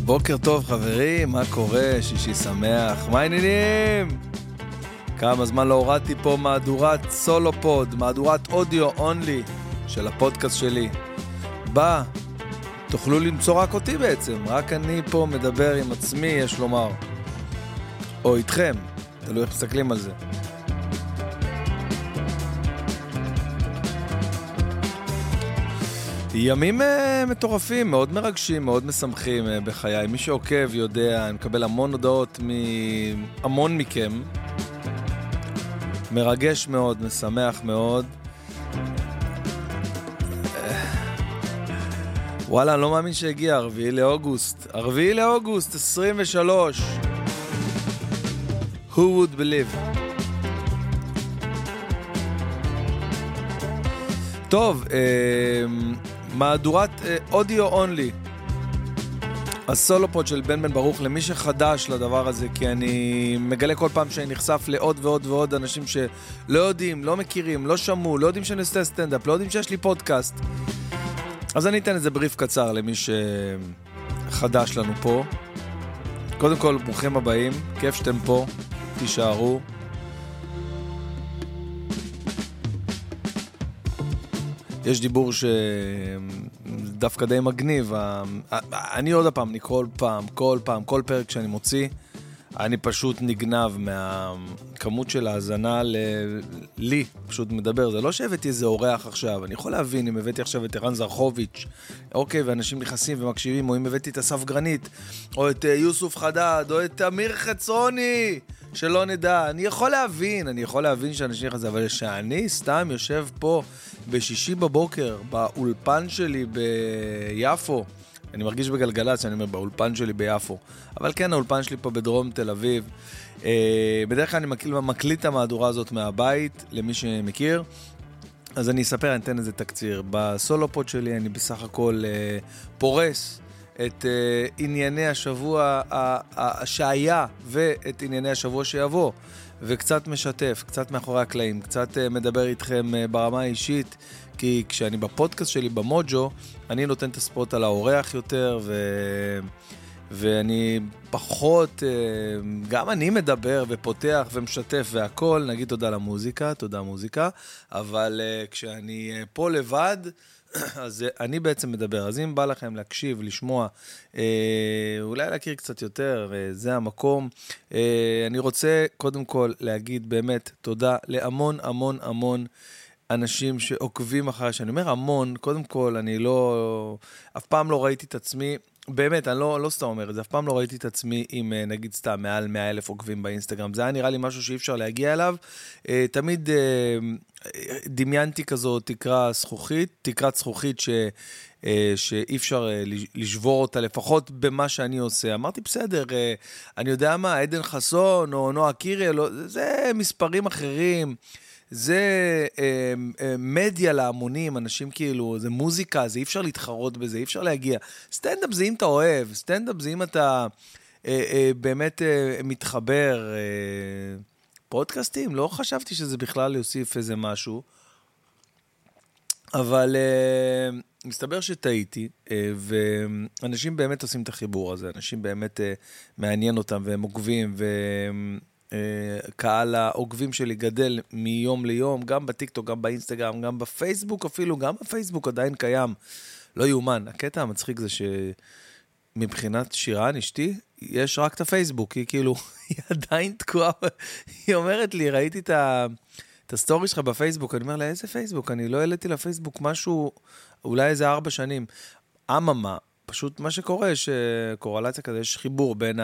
בוקר טוב חברים, מה קורה? שישי שמח, מה העניינים? כמה זמן לא הורדתי פה מהדורת סולו פוד, מהדורת אודיו אונלי של הפודקאסט שלי. בא, תוכלו למצוא רק אותי בעצם, רק אני פה מדבר עם עצמי, יש לומר. או איתכם, תלוי איך מסתכלים על זה. ימים מטורפים, מאוד מרגשים, מאוד משמחים בחיי. מי שעוקב יודע, אני מקבל המון הודעות מהמון מכם. מרגש מאוד, משמח מאוד. וואלה, אני לא מאמין שהגיע 4 לאוגוסט. 4 לאוגוסט, 23. Who would believe? טוב, מהדורת אודיו אונלי, הסולופוד של בן ברוך, למי שחדש לדבר הזה, כי אני מגלה כל פעם שאני נחשף לעוד ועוד ועוד אנשים שלא יודעים, לא מכירים, לא שמעו, לא יודעים שאני עושה סטנדאפ, לא יודעים שיש לי פודקאסט. אז אני אתן איזה בריף קצר למי שחדש לנו פה. קודם כל, ברוכים הבאים, כיף שאתם פה, תישארו. יש דיבור שדווקא די מגניב, אני עוד הפעם, אני כל פעם, כל פרק שאני מוציא, אני פשוט נגנב מהכמות של ההזנה לי, פשוט מדבר, זה לא שהבאתי איזה אורח עכשיו, אני יכול להבין אם הבאתי עכשיו את אירן זרחוביץ', אוקיי, ואנשים נכנסים ומקשיבים, או אם הבאתי את אסף גרנית, או את יוסף חדד, או את אמיר חצרוני, שלא נדע, אני יכול להבין שאנשים נכנסים, אבל שאני סתם יושב פה בשישי בבוקר, באולפן שלי ביפו, אני מרגיש בגלגלת שאני אומר, באולפן שלי ביפו. אבל כן, האולפן שלי פה בדרום תל אביב. בדרך כלל אני מקליט את המהדורה הזאת מהבית, למי שמכיר. אז אני אספר, אני אתן איזה תקציר. בסולופוד שלי אני בסך הכל פורס את ענייני השבוע שהיה, ואת ענייני השבוע שיבוא. וקצת משתף, קצת מאחורי הקלעים, קצת מדבר איתכם ברמה האישית, כי כשאני בפודקאסט שלי במוג'ו, אני נותן את הספוט על האורח יותר, ואני פחות, גם אני מדבר ופותח ומשתף והכל, נגיד תודה מוזיקה, אבל כשאני פה לבד, אז אני בעצם מדבר, אז אם בא לכם להקשיב, לשמוע, אולי להכיר קצת יותר, זה המקום. אני רוצה קודם כל להגיד באמת תודה להמון המון המון אנשים שעוקבים אחרי, שאני אומר המון, קודם כל אני לא, אף פעם לא ראיתי את עצמי, באמת, אני לא סתם אומר את זה, אף פעם לא ראיתי את עצמי עם, נגיד סתם, מעל 100,000 עוקבים באינסטגרם, זה היה נראה לי משהו שאי אפשר להגיע אליו, תמיד דמיינתי כזו תקרת זכוכית שאי אפשר לשבור אותה, לפחות במה שאני עושה, אמרתי בסדר, אני יודע מה, עדן חסון או נועה קיריאל, זה מספרים אחרים, זה מדיה להמונים, אנשים כאילו, זה מוזיקה, זה אי אפשר להתחרות בזה, אי אפשר להגיע. סטנדאפ זה אם אתה אוהב, סטנדאפ זה אם אתה באמת מתחבר. פודקאסטים, לא חשבתי שזה בכלל יוסיף איזה משהו, אבל מסתבר שטעיתי, ואנשים באמת עושים את החיבור הזה, אנשים באמת מעניין אותם והם עוקבים קהל העוגבים שלי גדל מיום ליום, גם בטיקטוק, גם באינסטגרם, גם בפייסבוק אפילו, גם בפייסבוק עדיין קיים. לא יומן. הקטע המצחיק זה שמבחינת שירן, אשתי, יש רק את הפייסבוק. היא כאילו, היא עדיין תקועה. היא אומרת לי, ראיתי את הסטורי שלך בפייסבוק. אני אומר לה, איזה פייסבוק? אני לא העליתי לפייסבוק משהו, אולי איזה 4 שנים. אממה, פשוט מה שקורה, שקורלציה כזה, יש חיבור בין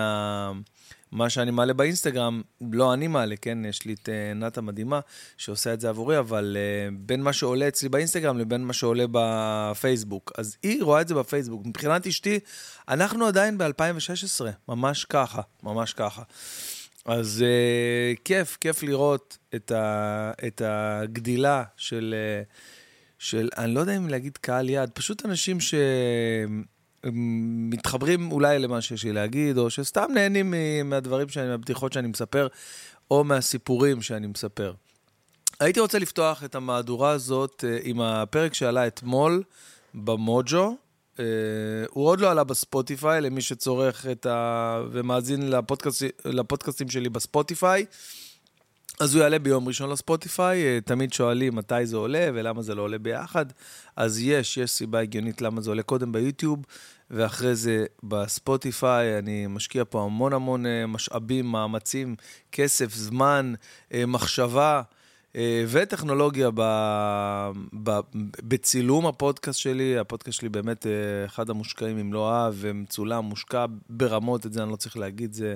מה שאני מעלה באינסטגרם, לא אני מעלה, כן, יש לי את נטה מדהימה שעושה את זה עבורי, אבל בין מה שעולה אצלי באינסטגרם לבין מה שעולה בפייסבוק. אז היא רואה את זה בפייסבוק. מבחינת אשתי, אנחנו עדיין ב-2016, ממש ככה. אז כיף לראות את הגדילה של, אני לא יודע אם להגיד קהל יד, פשוט אנשים מתחברים אולי למה שיש לי להגיד, או שסתם נהנים מהדברים מהבדיחות שאני מספר, או מהסיפורים שאני מספר. הייתי רוצה לפתוח את המהדורה הזאת עם הפרק שעלה אתמול במוג'ו, הוא עוד לא עלה בספוטיפיי, למי שצורך ומאזין לפודקאסטים שלי בספוטיפיי, אז הוא יעלה ביום ראשון לספוטיפיי, תמיד שואלים מתי זה עולה ולמה זה לא עולה ביחד, אז יש סיבה הגיונית למה זה עולה קודם ביוטיוב, ואחרי זה בספוטיפיי. אני משקיע פה המון המון משאבים, מאמצים, כסף, זמן, מחשבה, וטכנולוגיה בצילום הפודקאסט שלי. הפודקאסט שלי באמת אחד המושקעים, אם לא אהב, ומצולם, מושקע ברמות, את זה אני לא צריך להגיד, זה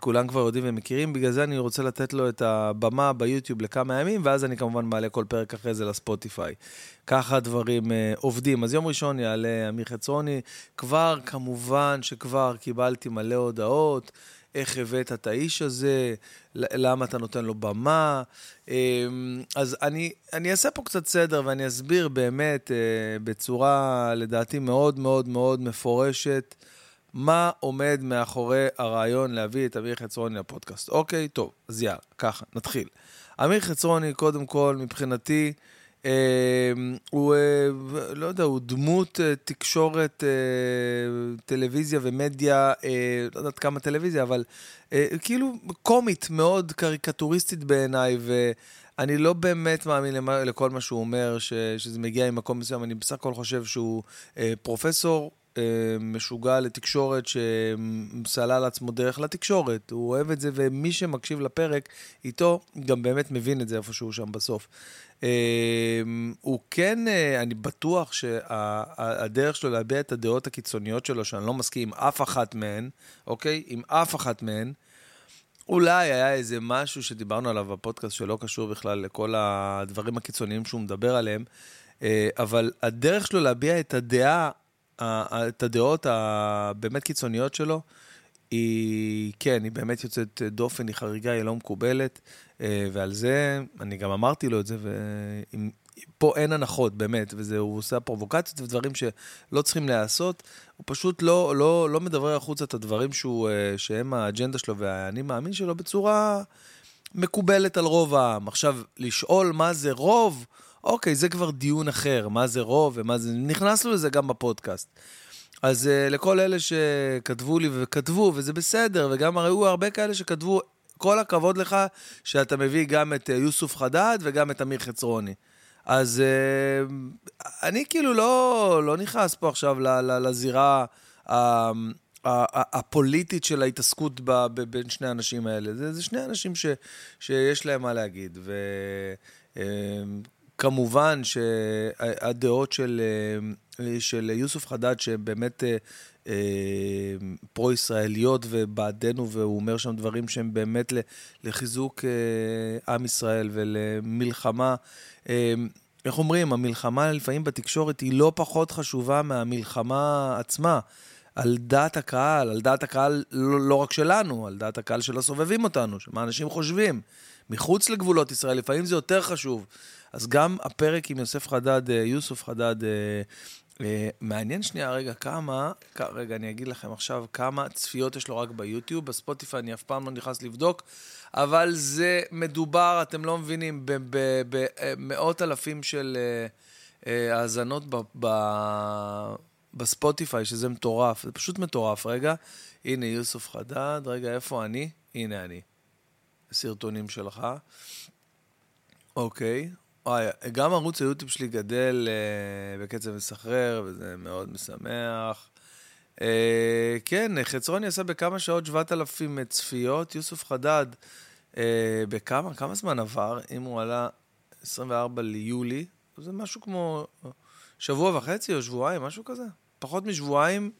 כולם כבר יודעים ומכירים, בגלל זה אני רוצה לתת לו את הבמה ביוטיוב לכמה ימים, ואז אני כמובן מעלה כל פרק אחרי זה לספוטיפיי. ככה הדברים עובדים. אז יום ראשון יעלה אמיר חצרוני, כבר כמובן שכבר קיבלתי מלא הודעות, איך הבאת את האיש הזה, למה אתה נותן לו במה. אז אני אעשה פה קצת סדר, ואני אסביר באמת בצורה לדעתי מאוד מאוד מאוד מפורשת, מה עומד מאחורי הרעיון להביא את אמיר חצרוני לפודקאסט. אוקיי, טוב, אז יאללה, ככה, נתחיל. אמיר חצרוני, קודם כל, מבחינתי, הוא, לא יודע, הוא דמות תקשורת, טלוויזיה ומדיה, לא יודעת כמה טלוויזיה, אבל כאילו קומית מאוד, קריקטוריסטית בעיניי, ואני לא באמת מאמין לכל מה שהוא אומר, שזה מגיע עם מקום מסוים. אני בסך הכל חושב שהוא פרופסור משוגע לתקשורת, שסלל על עצמו דרך לתקשורת, הוא אוהב את זה, ומי שמקשיב לפרק איתו גם באמת מבין את זה איפשהו שם בסוף. הוא כן, אני בטוח שהדרך שלו להביע את הדעות הקיצוניות שלו, שאני לא מסכים עם אף אחת מהן, אוקיי? עם אף אחת מהן, אולי היה איזה משהו שדיברנו עליו בפודקאסט שלא קשור בכלל לכל הדברים הקיצוניים שהוא מדבר עליהם, אבל הדרך שלו להביע את הדעות הבאמת קיצוניות שלו, היא, כן, היא באמת יוצאת דופן, היא חריגה, היא לא מקובלת, ועל זה, אני גם אמרתי לו את זה, פה אין הנחות, באמת, והוא עושה פרובוקציות ודברים שלא צריכים לעשות, הוא פשוט לא מדבר החוצה את הדברים שהם האג'נדה שלו, ואני מאמין שלו בצורה מקובלת על רוב העם. עכשיו, לשאול מה זה רוב, אוקיי, זה כבר דיון אחר, מה זה רוב ומה זה, נכנסנו לזה גם בפודקאסט. אז לכל אלה שכתבו לי וכתבו, וזה בסדר, וגם ראו הרבה כאלה שכתבו, כל הכבוד לך שאתה מביא גם את יוסף חדד וגם את אמיר חצרוני. אז אני כאילו לא נכנס פה עכשיו לזירה הפוליטית של ההתעסקות בין שני האנשים האלה. זה שני אנשים שיש להם מה להגיד, וכמובן שהדעות של יוסף חדד שבאמת פרו-ישראליות ובעדנו, והוא אומר שם דברים שהם באמת לחיזוק עם ישראל ולמלחמה. איך אומרים, המלחמה לפעמים בתקשורת היא לא פחות חשובה מהמלחמה עצמה, על דעת הקהל, על דעת הקהל לא רק שלנו, על דעת הקהל שלא סובבים אותנו, שמה אנשים חושבים מחוץ לגבולות ישראל, לפעמים זה יותר חשוב. אז גם הפרק עם יוסף חדד, מעניין שנייה רגע כמה, רגע אני אגיד לכם עכשיו כמה צפיות יש לו רק ביוטיוב, בספוטיפיי אני אף פעם לא נכנס לבדוק, אבל זה מדובר, אתם לא מבינים, במאות אלפים של האזנות בספוטיפיי, שזה מטורף, זה פשוט מטורף. רגע, הנה יוסף חדד, רגע איפה אני? הנה אני, סרטונים שלך, אוקיי, גם ערוץ היוטיוב שלי גדל בקצב מסחרר, וזה מאוד משמח. כן, חצרוני עשה בכמה שעות 7,000 צפיות, יוסף חדד כמה זמן עבר? אם הוא עלה 24 ליולי, זה משהו כמו שבוע וחצי או שבועיים, משהו כזה. פחות משבועיים,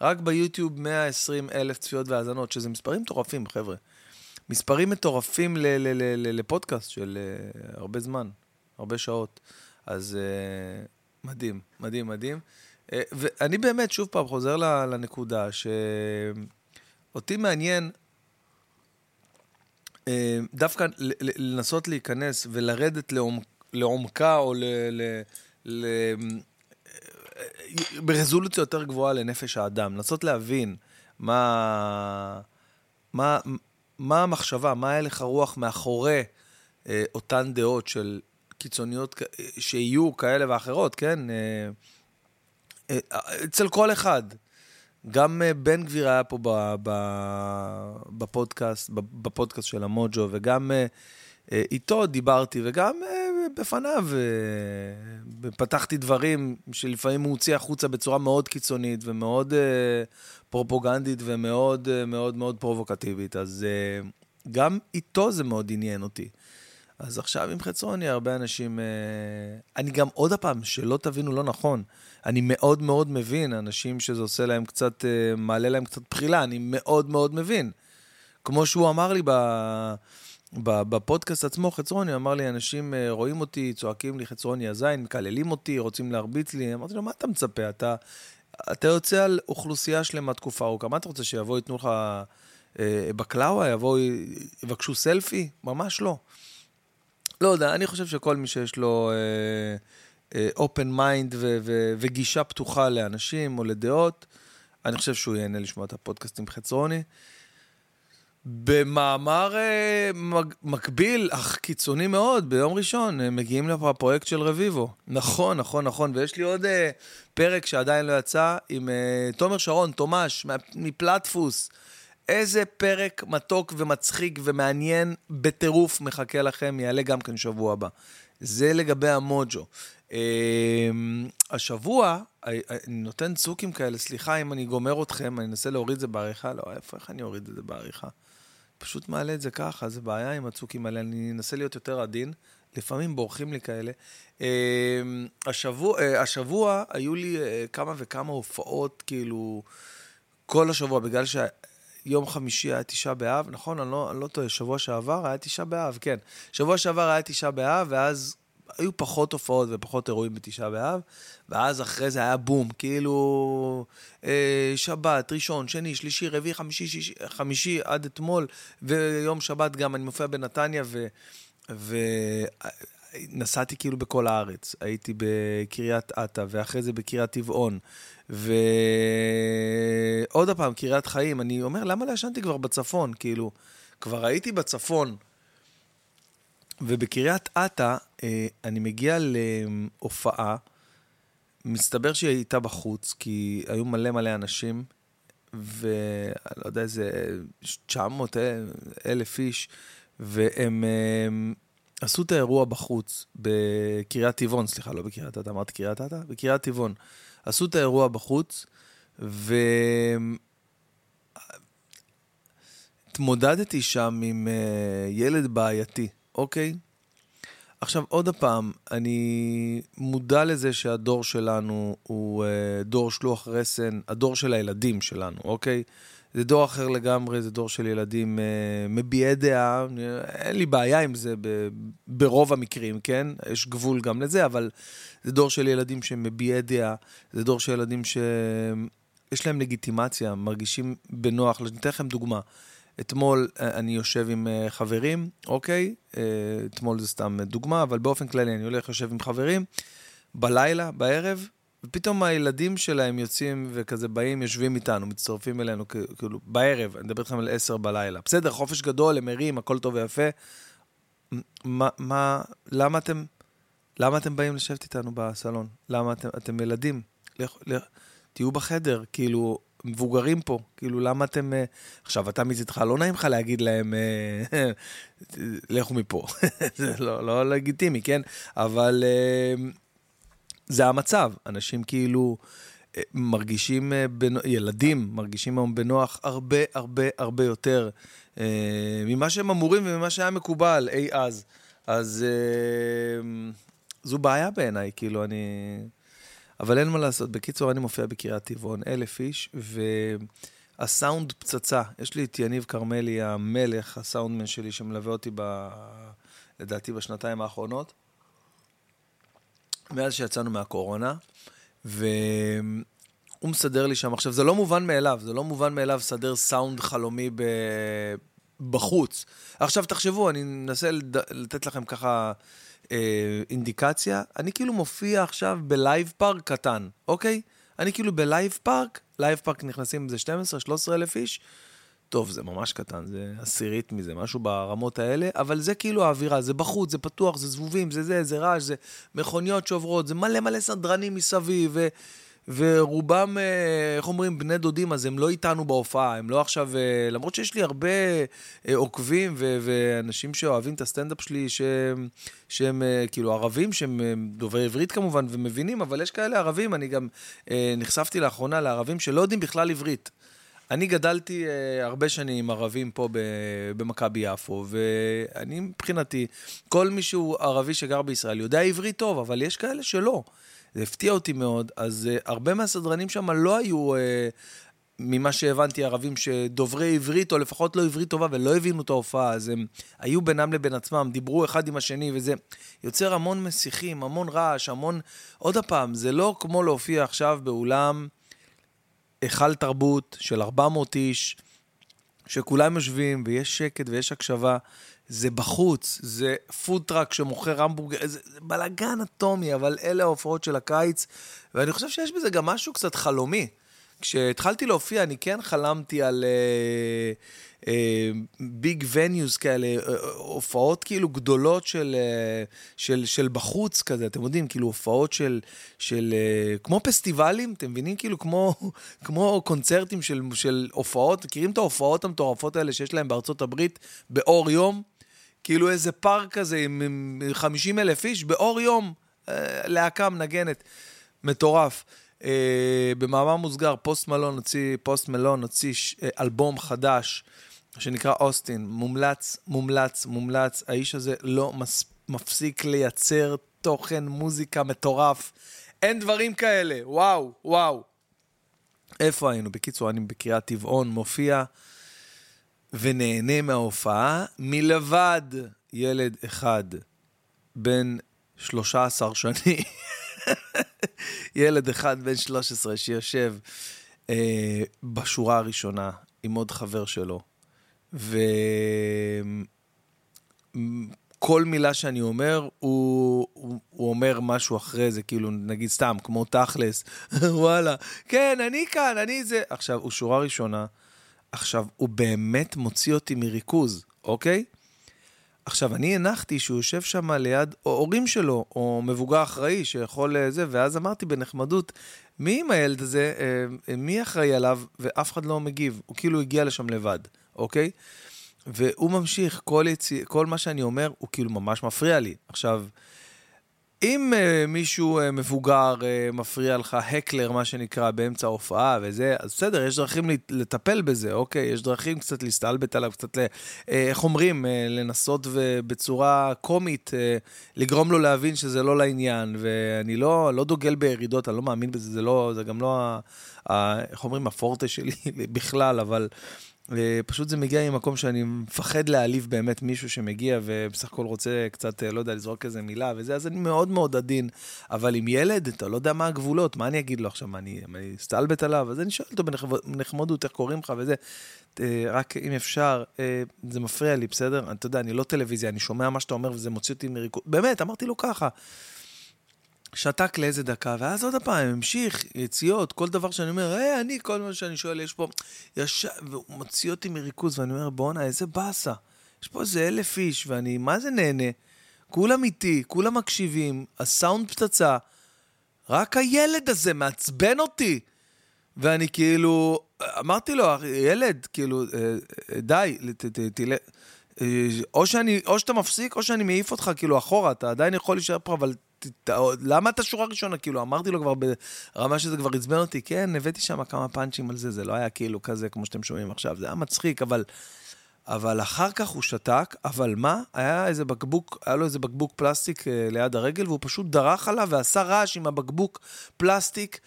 רק ביוטיוב 120,000 צפיות והאזנות, שזה מספרים מטורפים, חבר'ה. מספרים מטורפים לפודקאסט של הרבה זמן. הרבה שעות. אז מדהים, מדהים, מדהים. ואני באמת שוב פעם חוזר לנקודה שאותי מעניין דווקא לנסות להיכנס ולרדת לעומקה או ברזולוציה יותר גבוהה לנפש האדם. לנסות להבין מה המחשבה, מה הלך הרוח מאחורי אותן דעות של קיצוניות שיהיו כאלה ואחרות, כן? אצל כל אחד. גם בן גביר היה פה בפודקאסט של המוג'ו, וגם איתו דיברתי, וגם בפניו פתחתי דברים שלפעמים הוא הוציא החוצה בצורה מאוד קיצונית, ומאוד פרופוגנדית, ומאוד מאוד מאוד פרובוקטיבית. אז גם איתו זה מאוד עניין אותי. אז עכשיו עם חצרוני, הרבה אנשים... אני גם עוד הפעם, שלא תבינו לא נכון, אני מאוד מאוד מבין, אנשים שזה עושה להם קצת, מעלה להם קצת בחילה, אני מאוד מאוד מבין. כמו שהוא אמר לי בפודקאסט עצמו, חצרוני, אמר לי, אנשים רואים אותי, צועקים לי חצרוני הזין, מקללים אותי, רוצים להרביץ לי, אמרתי לו, מה אתה מצפה? אתה יוצא על אוכלוסייה שלמה תקופה ארוכה, מה אתה רוצה שיבואו, יתנו לך בקלאווה, יבואו, יבקשו סלפי? ממש לא. לא יודע, אני חושב שכל מי שיש לו open mind וגישה פתוחה לאנשים או לדעות, אני חושב שהוא יענה לשמוע את הפודקאסט עם חצרוני. במאמר מקביל, אך קיצוני מאוד, ביום ראשון, מגיעים לפה הפרויקט של רביבו. נכון, ויש לי עוד פרק שעדיין לא יצא, עם תומר שרון, תומש, מפלטפוס, איזה פרק מתוק ומצחיק ומעניין בטירוף מחכה לכם, יעלה גם כן שבוע הבא. זה לגבי המוג'ו. השבוע, אני נותן צוקים כאלה, סליחה אם אני גומר אתכם, אני אנסה להוריד זה בעריכה, לא, איך אני אוריד את זה בעריכה? פשוט מעלה את זה ככה, זה בעיה עם הצוקים האלה, אני אנסה להיות יותר עדין, לפעמים בורחים לי כאלה. השבוע היו לי כמה וכמה הופעות, כאילו, כל השבוע, בגלל שה... יום חמישי היה 9 באב, נכון? אני לא טועה, שבוע שעבר היה 9 באב, כן. שבוע שעבר היה 9 באב, ואז היו פחות הופעות ופחות אירועים ב9 באב, ואז אחרי זה היה בום, כאילו שבת, ראשון, שני, שלישי, רביעי, חמישי עד אתמול, ויום שבת גם אני מופיע בנתניה, נסעתי כאילו בכל הארץ, הייתי בקריית עטה, ואחרי זה בקיריית טבעון, ועוד הפעם, קיריית חיים, אני אומר, למה להשנתי כבר בצפון? כאילו, כבר הייתי בצפון, ובקריית עטה, אני מגיע להופעה, מסתבר שהיא הייתה בחוץ, כי היו מלא אנשים, ואני לא יודע, איזה 900,000 איש, והם... עשו את האירוע בחוץ, בקיריית טיבון, סליחה, לא בקיריית עטה, אמרת קיריית עטה? בקיריית טיבון. עשו את האירוע בחוץ, ותמודדתי שם עם ילד בעייתי, אוקיי? עכשיו, עוד הפעם, אני מודע לזה שהדור שלנו הוא דור שלוח רסן, הדור של הילדים שלנו, אוקיי? זה דור אחר לגמרי, זה דור של ילדים מביעי דעה, אין לי בעיה עם זה ברוב המקרים, כן? יש גבול גם לזה, אבל זה דור של ילדים שמביעי דעה, זה דור של ילדים שיש להם לגיטימציה, מרגישים בנוח. לתת לכם דוגמה, אתמול אני יושב עם חברים, אוקיי? אתמול זה סתם דוגמה, אבל באופן כללי אני הולך יושב עם חברים, בלילה, בערב, ופתאום הילדים שלהם יוצאים וכזה באים, יושבים איתנו, מצטרפים אלינו, כאילו, בערב, אני מדבר איתכם על 10 בלילה. בסדר, חופש גדול, הם ערים, הכל טוב ויפה. למה אתם באים לשבת איתנו בסלון? למה אתם ילדים? תהיו בחדר, כאילו, מבוגרים פה, כאילו, למה אתם... עכשיו, אתה מצדך, לא נעים לך להגיד להם, לכו מפה. זה לא לגיטימי, כן? אבל... זה המצב, אנשים כאילו מרגישים, ילדים מרגישים היום בנוח הרבה יותר ממה שהם אמורים וממה שהיה מקובל אי אז. אז זו בעיה בעיניי, כאילו אני... אבל אין מה לעשות, בקיצור אני מופיע בקיריית טבעון, 1000 איש, והסאונד פצצה, יש לי את יניב קרמלי המלך, הסאונדמן שלי שמלווה אותי לדעתי בשנתיים האחרונות, מאז שיצאנו מהקורונה, והוא מסדר לי שם. עכשיו, זה לא מובן מאליו, זה לא מובן מאליו סדר סאונד חלומי בחוץ. עכשיו, תחשבו, אני אנסה לתת לכם ככה אינדיקציה. אני כאילו מופיע עכשיו בלייב פארק קטן, אוקיי? אני כאילו בלייב פארק, לייב פארק נכנסים בזה 12,000-13,000 איש, טוב, זה ממש קטן, זה עשירית מזה, משהו ברמות האלה, אבל זה כאילו האווירה, זה בחוץ, זה פתוח, זה זבובים, זה רעש, זה מכוניות שוברות, זה מלא סדרנים מסביב, ורובם, איך אומרים, בני דודים, אז הם לא איתנו בהופעה, הם לא עכשיו, למרות שיש לי הרבה עוקבים ואנשים שאוהבים את הסטנדאפ שלי, שהם כאילו ערבים, שהם דוברי עברית כמובן, ומבינים, אבל יש כאלה ערבים, אני גם נחשפתי לאחרונה לערבים שלא יודעים בכלל עברית. אני גדלתי הרבה שנים עם ערבים פה במכבי יפו, ואני מבחינתי, כל מישהו ערבי שגר בישראל יודע עברית טוב, אבל יש כאלה שלא. זה הפתיע אותי מאוד, אז הרבה מהסדרנים שם לא היו, ממה שהבנתי, ערבים שדוברי עברית, או לפחות לא עברית טובה, ולא הבינו את ההופעה, אז הם היו בינם לבין עצמם, דיברו אחד עם השני, וזה יוצר המון מסיכים, המון רעש, המון... עוד הפעם, זה לא כמו להופיע עכשיו באולם... היכל תרבות של 400 איש, שכולם יושבים, ויש שקט ויש הקשבה, זה בחוץ, זה פודטראק שמוכר המבורגר, זה בלגן אטומי, אבל אלה ההופעות של הקיץ, ואני חושב שיש בזה גם משהו קצת חלומי. כשהתחלתי להופיע, אני כן חלמתי על ביג וניוז כאלה, הופעות כאילו גדולות של בחוץ כזה, אתם יודעים, כאילו הופעות של כמו פסטיבלים, אתם מבינים, כאילו כמו קונצרטים של הופעות, מכירים את ההופעות המטורפות האלה שיש להם בארצות הברית באור יום, כאילו איזה פארק כזה עם 50,000 איש באור יום, להקה מנגנת, מטורף. במאמר מוסגר, פוסט מלון הוציא אלבום חדש שנקרא אוסטין, מומלץ, האיש הזה לא מפסיק לייצר תוכן מוזיקה מטורף, אין דברים כאלה, וואו, איפה היינו? בקיצור, אני בקריית טבעון מופיע ונהנה מההופעה מלבד ילד אחד בן 13 שנים ילד אחד בן 13 שיושב בשורה הראשונה עם עוד חבר שלו, וכל מילה שאני אומר הוא אומר משהו אחרי זה, כאילו נגיד סתם כמו תכלס, וואלה, כן, אני כאן, אני זה, עכשיו הוא שורה ראשונה, עכשיו הוא באמת מוציא אותי מריכוז, אוקיי? עכשיו, אני הנחתי שהוא יושב שם ליד הורים שלו, או מבוגר אחראי שיכול זה, ואז אמרתי בנחמדות, מי עם הילד הזה, מי אחראי עליו, ואף אחד לא מגיב, הוא כאילו הגיע לשם לבד, אוקיי? והוא ממשיך, כל מה שאני אומר, הוא כאילו ממש מפריע לי. עכשיו, אם מישהו מבוגר מפריע לך, הקלר, מה שנקרא, באמצע ההופעה וזה, אז בסדר, יש דרכים לטפל בזה, אוקיי? יש דרכים קצת להסתלבט עליו, קצת, איך אומרים, לנסות בצורה קומית, לגרום לו להבין שזה לא לעניין, ואני לא דוגל בירידות, אני לא מאמין בזה, זה גם לא, איך אומרים, הפורטה שלי בכלל, אבל... ופשוט זה מגיע ממקום שאני מפחד להעליב באמת מישהו שמגיע ובסך הכל רוצה קצת, לא יודע, לזרוק איזה מילה וזה, אז אני מאוד מאוד עדין, אבל עם ילד, אתה לא יודע מה הגבולות, מה אני אגיד לו עכשיו, אני אסתלבט עליו, אז אני שואל אותו בנחמדות, איך קוראים לך וזה, רק אם אפשר, זה מפריע לי, בסדר? אתה יודע, אני לא טלוויזיה, אני שומע מה שאתה אומר וזה מוציא אותי מריקוד, באמת, אמרתי לו ככה, שתק לאיזה דקה, ואז עוד הפעם, המשיך, יציאות, כל דבר שאני אומר, אני, כל מה שאני שואל, יש פה, והוא מוציא אותי מריכוז, ואני אומר, בונה, איזה בסה, יש פה איזה 1,000 איש, ואני, מה זה נהנה? כולם איתי, כולם מקשיבים, הסאונד פצצה, רק הילד הזה מעצבן אותי, ואני כאילו, אמרתי לו, ילד, כאילו, די, תלך, או שאתה מפסיק, או שאני מעיף אותך, כאילו, אחורה, אתה עדיין יכול להישאר פה, אבל למה אתה שורה ראשונה? כאילו, אמרתי לו כבר ברמה שזה כבר עצבן אותי, כן, הבאתי שם כמה פאנצ'ים על זה, זה לא היה כאילו כזה כמו שאתם שומעים עכשיו, זה היה מצחיק, אבל אחר כך הוא שתק, אבל מה? היה לו איזה בקבוק פלסטיק ליד הרגל, והוא פשוט דרך עליו ועשה רעש עם הבקבוק פלסטיק,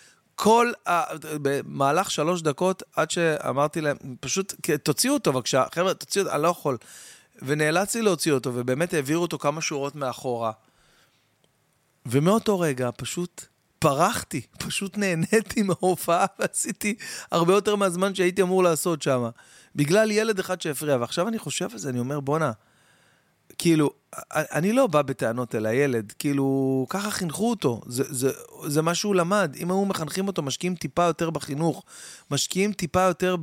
במהלך 3 דקות, עד שאמרתי להם, פשוט תוציאו אותו בבקשה, חבר'ה, תוציאו אותו, אני לא יכול, ונאלצתי להוציא אותו, ובאמת העבירו אותו כמה שורות מאחורה, ומאותו רגע פשוט פרחתי, פשוט נהניתי מההופעה, ועשיתי הרבה יותר מהזמן שהייתי אמור לעשות שם, בגלל ילד אחד שהפריע, ועכשיו אני חושב על זה, אני אומר, בונה, כאילו, אני לא בא בטענות אל הילד, כאילו, ככה חינכו אותו, זה מה שהוא למד, אם היו מחנכים אותו, משקיעים טיפה יותר בחינוך, משקיעים טיפה יותר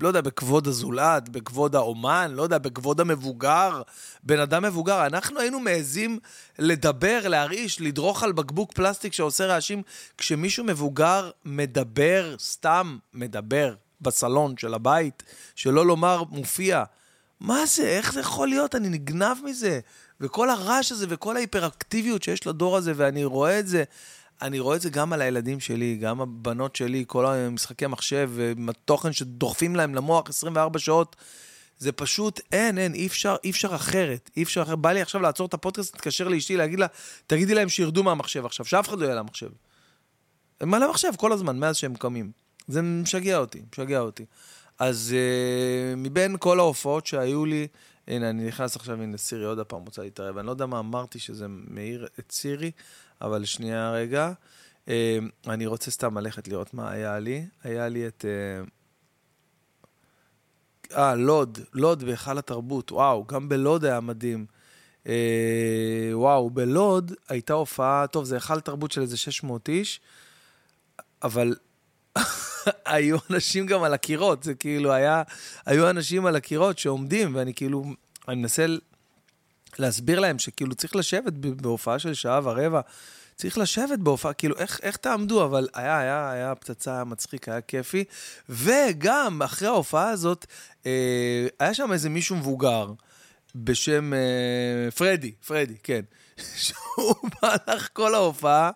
לא יודע, בכבוד הזולת, בכבוד האומן, לא יודע, בכבוד המבוגר, בן אדם מבוגר, אנחנו היינו מעזים לדבר, להרעיש, לדרוך על בקבוק פלסטיק שעושה רעשים, כשמישהו מבוגר מדבר, סתם מדבר, בסלון של הבית, שלא לומר מופיע, מה זה? איך זה יכול להיות? אני נגנב מזה. וכל הרעש הזה וכל ההיפראקטיביות שיש לדור הזה, ואני רואה את זה, אני רואה את זה גם על הילדים שלי, גם הבנות שלי, כל המשחקי מחשב, התוכן שדוחפים להם למוח 24 שעות, זה פשוט, אין, אי אפשר אחרת. בא לי עכשיו לעצור את הפודקאסט, להתקשר לאשתי, להגיד לה, תגידי להם שירדו מהמחשב עכשיו, שאף אחד לא יהיה למחשב. הם על המחשב כל הזמן, מאז שהם קמים. זה משגע אותי. אז מבין כל ההופעות שהיו לי, הנה, אני נכנס עכשיו, הנה, סירי עוד הפעם רוצה להתערב, אני לא יודע מה אמרתי שזה מאיר את סירי, אבל שנייה רגע, אני רוצה סתם ללכת לראות מה היה לי, היה לי את, לוד בהיכל התרבות, וואו, גם בלוד היה מדהים, וואו, בלוד הייתה הופעה, טוב, זה היכל תרבות של איזה 600 איש, אבל... היו אנשים גם על הקירות, זה כאילו היו אנשים על הקירות שעומדים, ואני כאילו, אני מנסה להסביר להם שכאילו צריך לשבת בהופעה של שעה ורבע, צריך לשבת בהופעה, כאילו איך תעמדו, אבל היה פצצה, היה מצחיק, היה כיפי, וגם אחרי ההופעה הזאת, היה שם איזה מישהו מבוגר, בשם פרדי, כן, שהוא מהלך כל ההופעה,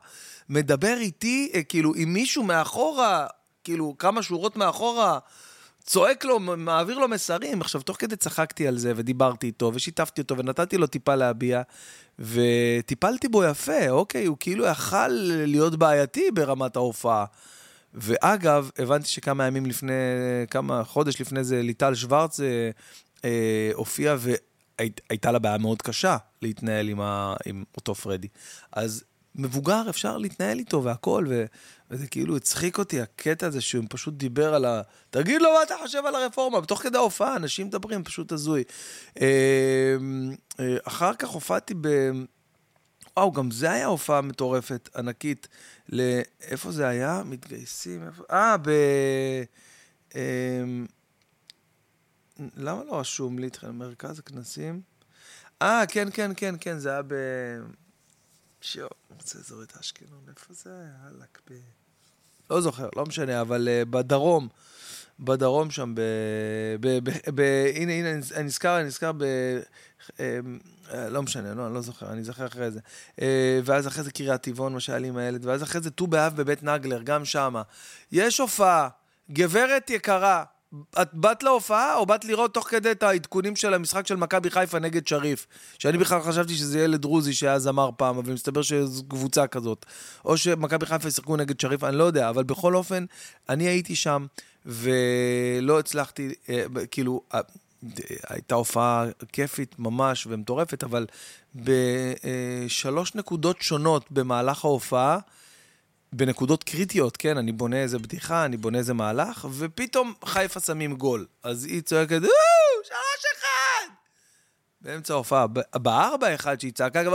מדבר איתי, כאילו, עם מישהו מאחורה, כאילו, כמה שורות מאחורה, צועק לו, מעביר לו מסרים. עכשיו, תוך כדי צחקתי על זה, ודיברתי איתו, ושיתפתי אותו, ונתתי לו טיפה להביע, וטיפלתי בו יפה, אוקיי, הוא כאילו יכל להיות בעייתי ברמת ההופעה. ואגב, הבנתי שכמה ימים לפני, כמה חודש לפני זה, ליטל שוורץ הופיע, והייתה לה בעיה מאוד קשה להתנהל עם אותו פרדי. אז מבוגר אפשר להתנהל איתו והכל, וזה כאילו הצחיק אותי הקטע הזה שהוא פשוט דיבר על תגיד לו מה אתה חושב על הרפורמה, בתוך כדי ההופעה אנשים מדברים פשוט הזוי. אחר כך הופעתי וואו, גם זה היה הופעה מטורפת, ענקית, איפה זה היה? מתגייסים, למה לא רשום לי איתכם? מרכז הכנסים? כן, זה היה שיום, רוצה לזור את אשקלון, איפה זה היה? לקפיא. לא זוכר, לא משנה, אבל בדרום שם, הנה, אני נזכר, לא משנה, לא, אני לא זוכר, אני זוכר אחרי זה. ואז אחרי זה קריית טבעון, מה שהיה לי עם הילד, ואז אחרי זה טו באב בבית נגלר, גם שם. יש הופעה, גברת יקרה, את באת להופעה או באת לראות תוך כדי את העדכונים של המשחק של מכבי חיפה נגד שריף, שאני בכלל חשבתי שזה ילד דרוזי שהיה זמר פעם, אבל מסתבר שזו קבוצה כזאת, או שמכבי חיפה ישחקו נגד שריף, אני לא יודע, אבל בכל אופן אני הייתי שם ולא הצלחתי, כאילו הייתה הופעה כיפית ממש ומטורפת, אבל בשלוש נקודות שונות במהלך ההופעה, בנקודות קריטיות, כן, אני בונה איזה בדיחה, אני בונה איזה מהלך, ופתאום חיפה שמים גול. אז היא צועקת, 3-1! באמצע ההופעה, ב-4-1 שהיא צעקה, 4-1!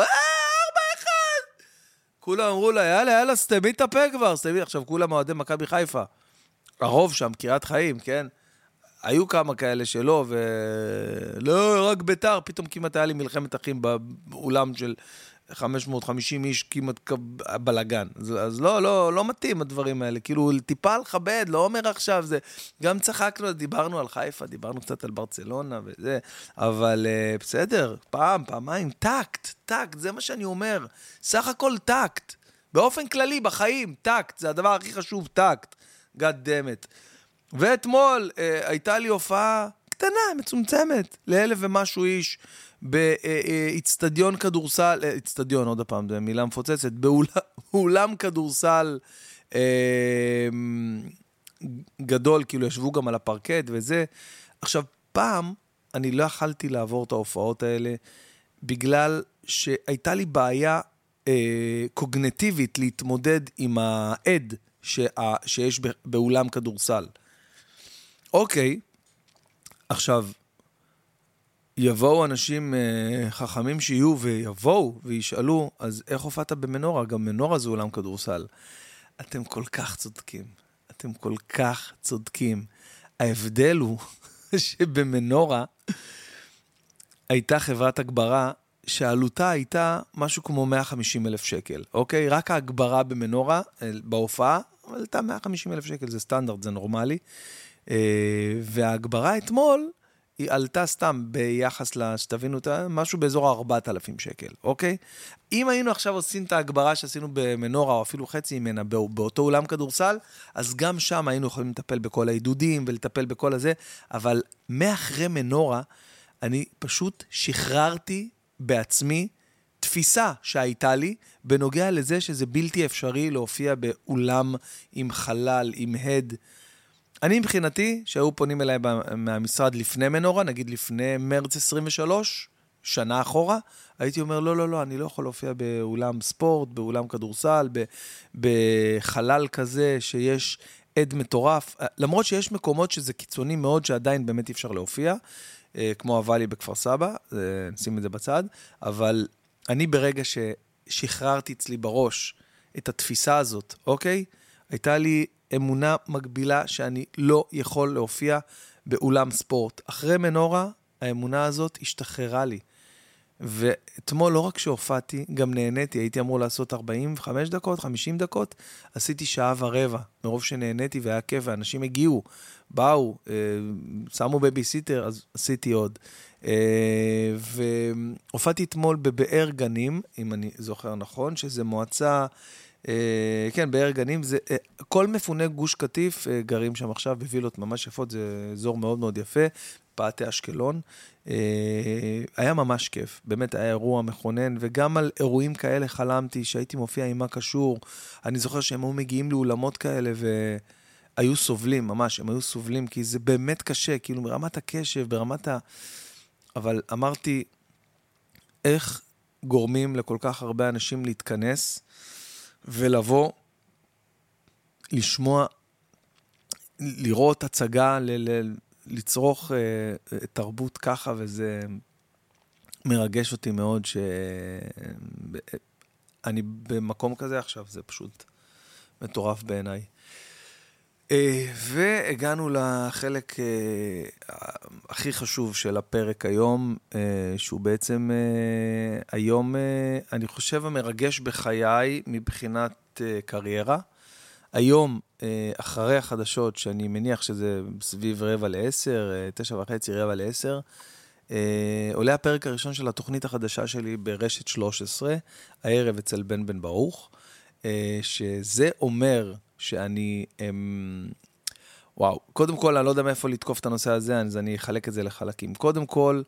כולם אמרו לה, יאללה, סתמי את הפה כבר, סתמי. עכשיו, כולם אוהדי מכבי חיפה. הרוב שם, קריית חיים, כן? היו כמה כאלה שלא, לא, רק ביתר, פתאום כמעט היה לי מלחמת אחים באולם של 550 איש כמעט בלגן. אז לא מתאים הדברים האלה. כאילו, טיפה לכבד, לא אומר עכשיו זה. גם צחקנו, דיברנו על חיפה, דיברנו קצת על ברצלונה וזה, אבל בסדר, פעמיים, טקט, זה מה שאני אומר. סך הכל טקט. באופן כללי, בחיים, טקט. זה הדבר הכי חשוב, טקט. God damn it. ואתמול הייתה לי הופעה קטנה, מצומצמת, לאלף ומשהו איש, באצטדיון כדורסל, אצטדיון עוד הפעם, זה מילה מפוצצת, באולם כדורסל גדול, כאילו ישבו גם על הפרקט וזה. עכשיו, פעם אני לא יכלתי לעבור את ההופעות האלה, בגלל שהייתה לי בעיה קוגנטיבית להתמודד עם העד שיש באולם כדורסל. אוקיי, עכשיו, יבואו אנשים חכמים שיהיו ויבואו וישאלו, אז איך הופעת במנורה? גם מנורה זה עולם כדורסל. אתם כל כך צודקים. אתם כל כך צודקים. ההבדל הוא שבמנורה הייתה חברת הגברה שעלותה הייתה משהו כמו 150,000 שקל. אוקיי? רק ההגברה במנורה, בהופעה, עלתה 150,000 שקל. זה סטנדרט, זה נורמלי. וההגברה אתמול היא עלתה סתם ביחס לשתבינו אותה, משהו באזור 4,000 שקל, אוקיי? אם היינו עכשיו עושים את ההגברה שעשינו במנורה, או אפילו חצי ממנה, באותו אולם כדורסל, אז גם שם היינו יכולים לטפל בכל העידודים, ולטפל בכל הזה, אבל מאחרי מנורה, אני פשוט שחררתי בעצמי תפיסה שהייתה לי, בנוגע לזה שזה בלתי אפשרי להופיע באולם עם חלל, עם הד, אני מבחינתי, שהיו פונים אליי מהמשרד לפני מנורה, נגיד לפני מרץ 23, שנה אחורה, הייתי אומר, לא, לא, לא, אני לא יכול להופיע באולם ספורט, באולם כדורסל, בחלל כזה שיש עד מטורף, למרות שיש מקומות שזה קיצוני מאוד, שעדיין באמת אפשר להופיע, כמו הוואלי בכפר סבא, נשים את זה בצד, אבל אני ברגע ששחררתי אצלי בראש את התפיסה הזאת, אוקיי? הייתה לי אמונה מגבילה שאני לא יכול להופיע באולם ספורט. אחרי מנורה, האמונה הזאת השתחררה לי. ואתמול לא רק שהופעתי, גם נהניתי. הייתי אמור לעשות 45 דקות, 50 דקות. עשיתי 1.25 שעה. מרוב שנהניתי והיה כיף, ואנשים הגיעו, באו, שמו בייביסיטר, אז עשיתי עוד. והופעתי אתמול בבר גנים, אם אני זוכר נכון, שזה מועצה... כן, באר גנים, זה, כל מפוני גוש קטיף גרים שם עכשיו בווילות ממש יפות, זה אזור מאוד מאוד יפה, פאתי אשקלון, היה ממש כיף, באמת היה אירוע מכונן, וגם על אירועים כאלה חלמתי שהייתי מופיע עם מה קשור, אני זוכר שהם היו מגיעים לאולמות כאלה והיו סובלים, ממש, הם היו סובלים, כי זה באמת קשה, כאילו ברמת הקשב, ברמת ה... אבל אמרתי, איך גורמים לכל כך הרבה אנשים להתכנס, ולבוא, לשמוע, לראות הצגה, לצרוך תרבות ככה, וזה מרגש אותי מאוד, שאני במקום כזה עכשיו, זה פשוט מטורף בעיניי. והגענו לחלק הכי חשוב של הפרק היום, שהוא בעצם היום, אני חושב, המרגש בחיי מבחינת קריירה. היום, אחרי החדשות, שאני מניח שזה סביב 9:45, 9:30, 9:45, עולה הפרק הראשון של התוכנית החדשה שלי ברשת 13, הערב אצל בן ברוך, שזה אומר... שאני, וואו, קודם כל, אני לא יודע מאיפה לתקוף את הנושא הזה, אז אני אחלק את זה לחלקים. קודם כל,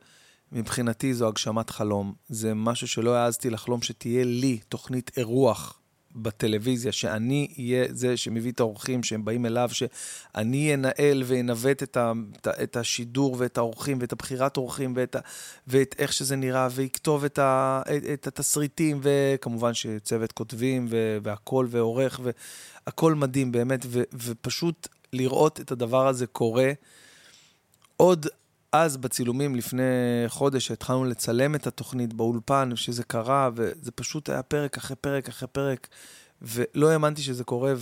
מבחינתי זו הגשמת חלום. זה משהו שלא העזתי לחלום שתהיה לי תוכנית אירוח בטלוויזיה, שאני יהיה זה שמביא את האורחים שהם באים אליו, שאני אנהל וינווט את השידור ואת האורחים ואת הבחירת אורחים ואת איך שזה נראה, ויכתוב את התסריטים, וכמובן שצוות כותבים והכל ועורך והכל מדהים באמת, ופשוט לראות את הדבר הזה קורה. עוד אז בצילומים לפני חודש התחלנו לצלם את התוכנית באולפן, שזה קרה, וזה פשוט היה פרק אחרי פרק אחרי פרק, ולא האמנתי שזה קורה,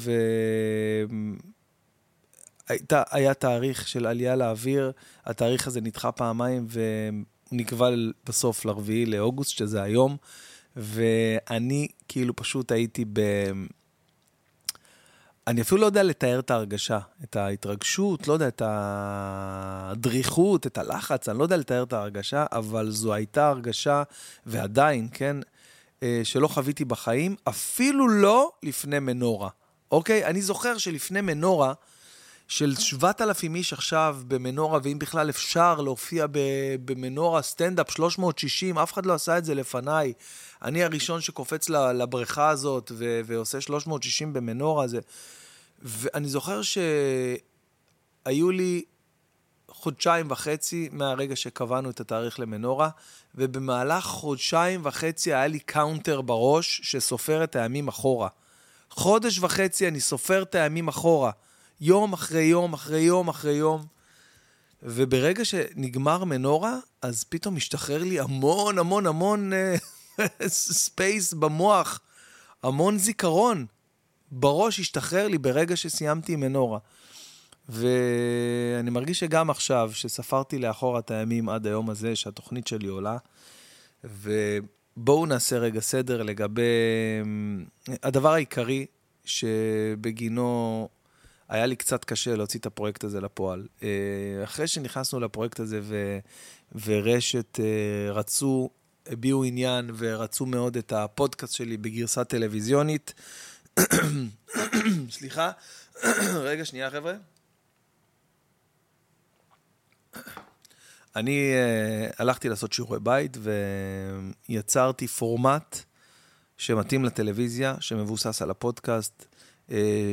והיה תאריך של עלייה לאוויר, התאריך הזה נדחה פעמיים, ונקבע בסוף ל4 באוגוסט, שזה היום, ואני כאילו פשוט הייתי ב... אני אפילו לא יודע לתאר את ההרגשה, את ההתרגשות, לא יודע, את הדריכות, את הלחץ, אני לא יודע לתאר את ההרגשה, אבל זו הייתה הרגשה, ועדיין, כן, שלא חוויתי בחיים, אפילו לא לפני מנורה, אוקיי? אני זוכר שלפני מנורה, של 7,000 איש עכשיו במנורה, ואם בכלל אפשר להופיע במנורה, סטנדאפ 360, אף אחד לא עשה את זה לפניי, אני הראשון שקופץ לבריכה הזאת, ועושה 360 במנורה, זה... ואני זוכר שהיו לי 1.5 חודשים מהרגע שקבענו את התאריך למנורה, ובמהלך 1.5 חודשים היה לי קאונטר בראש שסופר את הימים אחורה. 1.5 חודשים אני סופר את הימים אחורה, יום אחרי יום אחרי יום אחרי יום, וברגע שנגמר מנורה, אז פתאום משתחרר לי המון, המון, המון ספייס במוח, המון זיכרון. בראש השתחרר לי ברגע שסיימתי מנורה. ואני מרגיש שגם עכשיו, שספרתי לאחור את הימים עד היום הזה, שהתוכנית שלי עולה, ובואו נעשה רגע סדר לגבי הדבר העיקרי, שבגינו היה לי קצת קשה להוציא את הפרויקט הזה לפועל. אחרי שנכנסנו לפרויקט הזה ורשת רצו, הביאו עניין ורצו מאוד את הפודקאסט שלי בגרסה טלוויזיונית. סליחה, רגע שנייה חבר'ה. אני הלכתי לעשות שיעורי בית ויצרתי פורמט שמתאים לטלוויזיה, שמבוסס על הפודקאסט,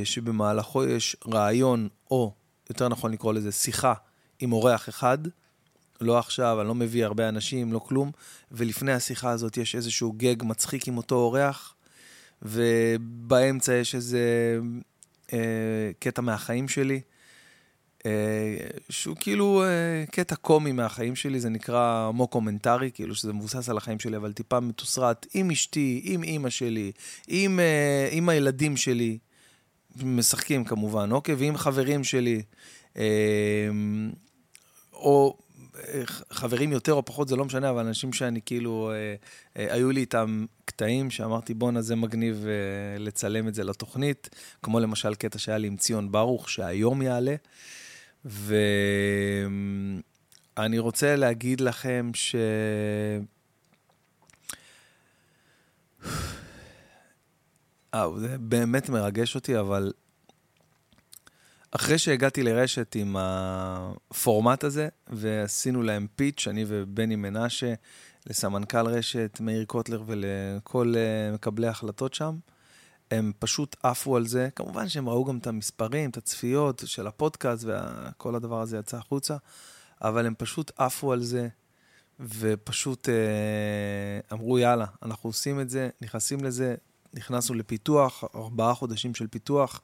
שבמהלכו יש רעיון, או יותר נכון לקרוא לזה שיחה עם אורח אחד, לא עכשיו, אני לא מביא הרבה אנשים, לא כלום, ולפני השיחה הזאת יש איזשהו גג מצחיק עם אותו אורח, ובאמצע יש איזה קטע מהחיים שלי, שהוא כאילו קטע קומי מהחיים שלי, זה נקרא מוקומנטרי, כאילו שזה מבוסס על החיים שלי, אבל טיפה מתוסרט עם אשתי, עם אמא שלי, עם הילדים שלי, משחקים כמובן, אוקיי, ועם חברים שלי, או חברים יותר או פחות, זה לא משנה, אבל אנשים שאני כאילו, היו לי איתם קטעים שאמרתי, בונה זה מגניב לצלם את זה לתוכנית, כמו למשל קטע שהיה לי עם ציון ברוך, שהיום יעלה, ואני רוצה להגיד לכם ש... זה באמת מרגש אותי, אבל אחרי שהגעתי לרשת עם הפורמט הזה, ועשינו להם פיץ', אני ובני מנשה, לסמנכ"ל רשת, מאיר קוטלר ולכל מקבלי ההחלטות שם, הם פשוט עפו על זה. כמובן שהם ראו גם את המספרים, את הצפיות של הפודקאסט, וכל הדבר הזה יצא החוצה, אבל הם פשוט עפו על זה, ופשוט אמרו יאללה, אנחנו עושים את זה, נכנסים לזה, נכנסנו לפיתוח, 4 חודשים של פיתוח.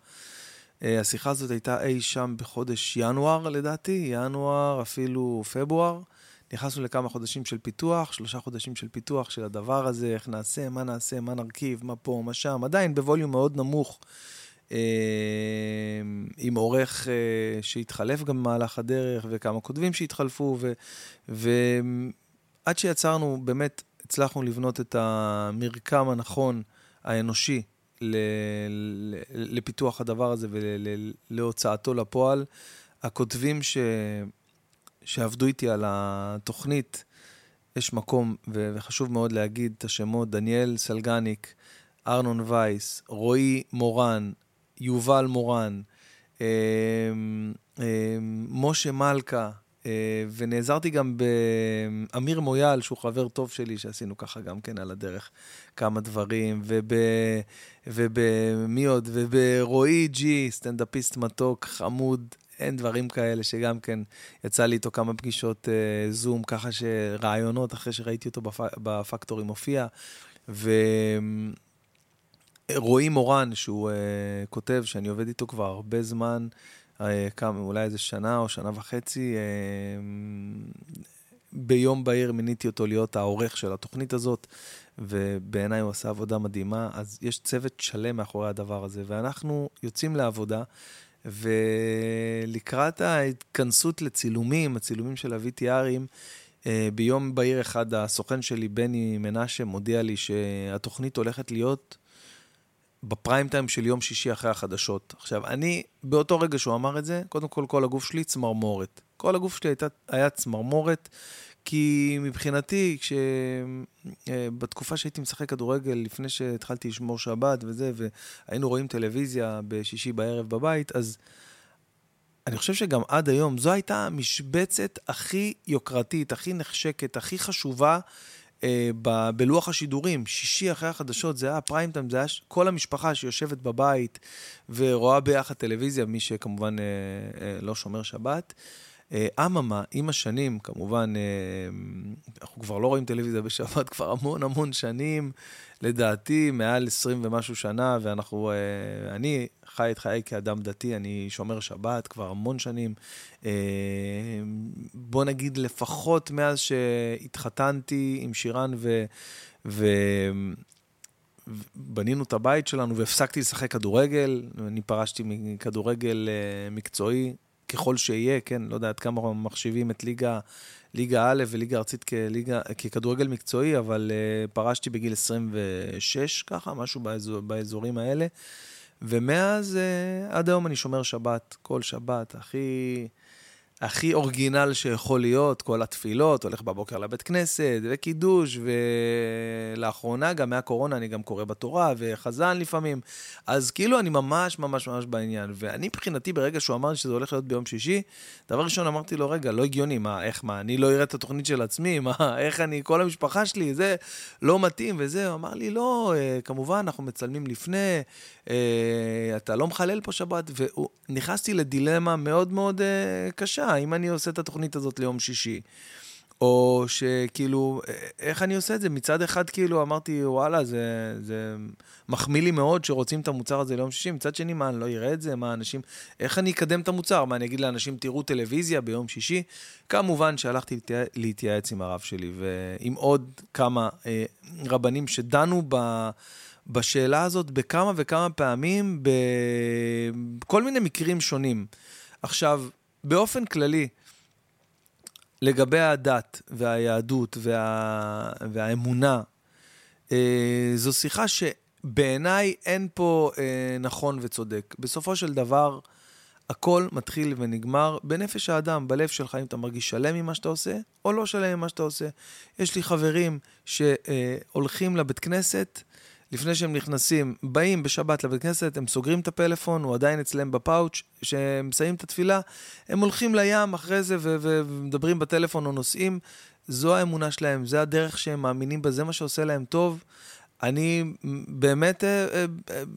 השיחה הזאת הייתה אי שם בחודש ינואר לדעתי, ינואר אפילו פברואר. נכנסנו לכמה חודשים של פיתוח, 3 חודשים של פיתוח של הדבר הזה, איך נעשה, מה נרכיב, מה פה, מה שם. עדיין בווליום מאוד נמוך, עם עורך שהתחלף גם במהלך הדרך, וכמה כותבים שהתחלפו, ועד שיצרנו, באמת הצלחנו לבנות את המרקם הנכון, האנושי לפיתוח הדבר הזה ולהוצאתו לפועל. הכותבים שעבדו איתי על התוכנית, יש מקום וחשוב מאוד להגיד את השמות, דניאל סלגניק, ארנון וייס, רועי מורן, יובל מורן, משה מלכה, ונעזרתי גם באמיר מויאל, שהוא חבר טוב שלי, שעשינו ככה גם כן על הדרך כמה דברים, ובמי עוד, וברועי ג'י, סטנדאפיסט מתוק, חמוד, אין דברים כאלה, שגם כן יצא לי איתו כמה פגישות זום, ככה שרעיונות אחרי שראיתי אותו בפקטורים הופיע, ורועי מורן, שהוא כותב, שאני עובד איתו כבר הרבה זמן, אולי איזה שנה או שנה וחצי, ביום בהיר מיניתי אותו להיות העורך של התוכנית הזאת, ובעיניי הוא עשה עבודה מדהימה, אז יש צוות שלם מאחורי הדבר הזה, ואנחנו יוצאים לעבודה, ולקראת ההתכנסות לצילומים, הצילומים של הויטיארים, ביום בהיר אחד הסוכן שלי, בני מנשה, מודיע לי שהתוכנית הולכת להיות בפריים טיים של יום שישי אחרי החדשות. עכשיו, אני, באותו רגע שהוא אמר את זה, קודם כל, כל הגוף שלי צמרמורת. כל הגוף שלי היה צמרמורת, כי מבחינתי, בתקופה שהייתי משחק כדורגל, לפני שהתחלתי לשמור שבת וזה, והיינו רואים טלוויזיה בשישי בערב בבית, אז אני חושב שגם עד היום, זו הייתה המשבצת הכי יוקרתית, הכי נחשקת, הכי חשובה, בלוח השידורים, שישי אחרי החדשות, זה היה פריים טיים, זה היה כל המשפחה שיושבת בבית ורואה ביחד טלוויזיה, מי שכמובן לא שומר שבת. אממה, עם השנים, כמובן, אנחנו כבר לא רואים טלוויזיה בשבת, כבר המון המון שנים, לדעתי, מעל 20 ומשהו שנה, אני חי את חיי כאדם דתי, אני שומר שבת כבר המון שנים, בוא נגיד לפחות מאז שהתחתנתי עם שירן ובנינו את הבית שלנו, והפסקתי לשחק כדורגל, אני פרשתי מכדורגל מקצועי, ככל שיהיה, כן, לא יודעת כמה מחשיבים את ליגה א' וליגה ארצית ככדורגל מקצועי, אבל פרשתי בגיל 26, ככה, משהו באזורים האלה, ומאז עד היום אני שומר שבת, כל שבת, הכי אורגינל שיכול להיות, כל התפילות, הולך בבוקר לבית כנסת, וקידוש, ולאחרונה, גם מהקורונה, אני גם קורא בתורה, וחזן לפעמים, אז כאילו אני ממש ממש ממש בעניין, ואני מבחינתי ברגע שהוא אמר שזה הולך להיות ביום שישי, דבר ראשון אמרתי לו, רגע, לא הגיוני, מה, אני לא אראה את התוכנית של עצמי, כל המשפחה שלי, זה לא מתאים, וזה, הוא אמר לי, לא, כמובן, אנחנו מצלמים לפני, אתה לא מחלל פה שבת, ונכנסתי לדילמה מאוד מאוד קשה, אם אני עושה את התוכנית הזאת ליום שישי, או שכאילו, איך אני עושה את זה? מצד אחד כאילו אמרתי, וואלה, זה מחמיא לי מאוד שרוצים את המוצר הזה ליום שישי, מצד שני, מה, אני לא אראה את זה? מה, אנשים, איך אני אקדם את המוצר? מה, אני אגיד לאנשים, תראו טלוויזיה ביום שישי? כמובן שהלכתי להתייעץ עם הרב שלי, ועם עוד כמה רבנים שדנו בשאלה הזאת, בכמה וכמה פעמים, בכל מיני מקרים שונים. עכשיו, באופן כללי, לגבי הדת והיהדות והאמונה, זו שיחה שבעיניי אין פה נכון וצודק. בסופו של דבר, הכל מתחיל ונגמר בנפש האדם, בלב שלך, אם אתה מרגיש שלם ממה שאתה עושה, או לא שלם ממה שאתה עושה. יש לי חברים שהולכים לבית כנסת, לפני שהם נכנסים, באים בשבת לבית כנסת, הם סוגרים את הפלאפון, הוא עדיין אצלם בפאוץ', שהם מסיים את התפילה, הם הולכים לים אחרי זה, ומדברים בטלפון או נוסעים, זו האמונה שלהם, זה הדרך שהם מאמינים בה, זה מה שעושה להם טוב. אני באמת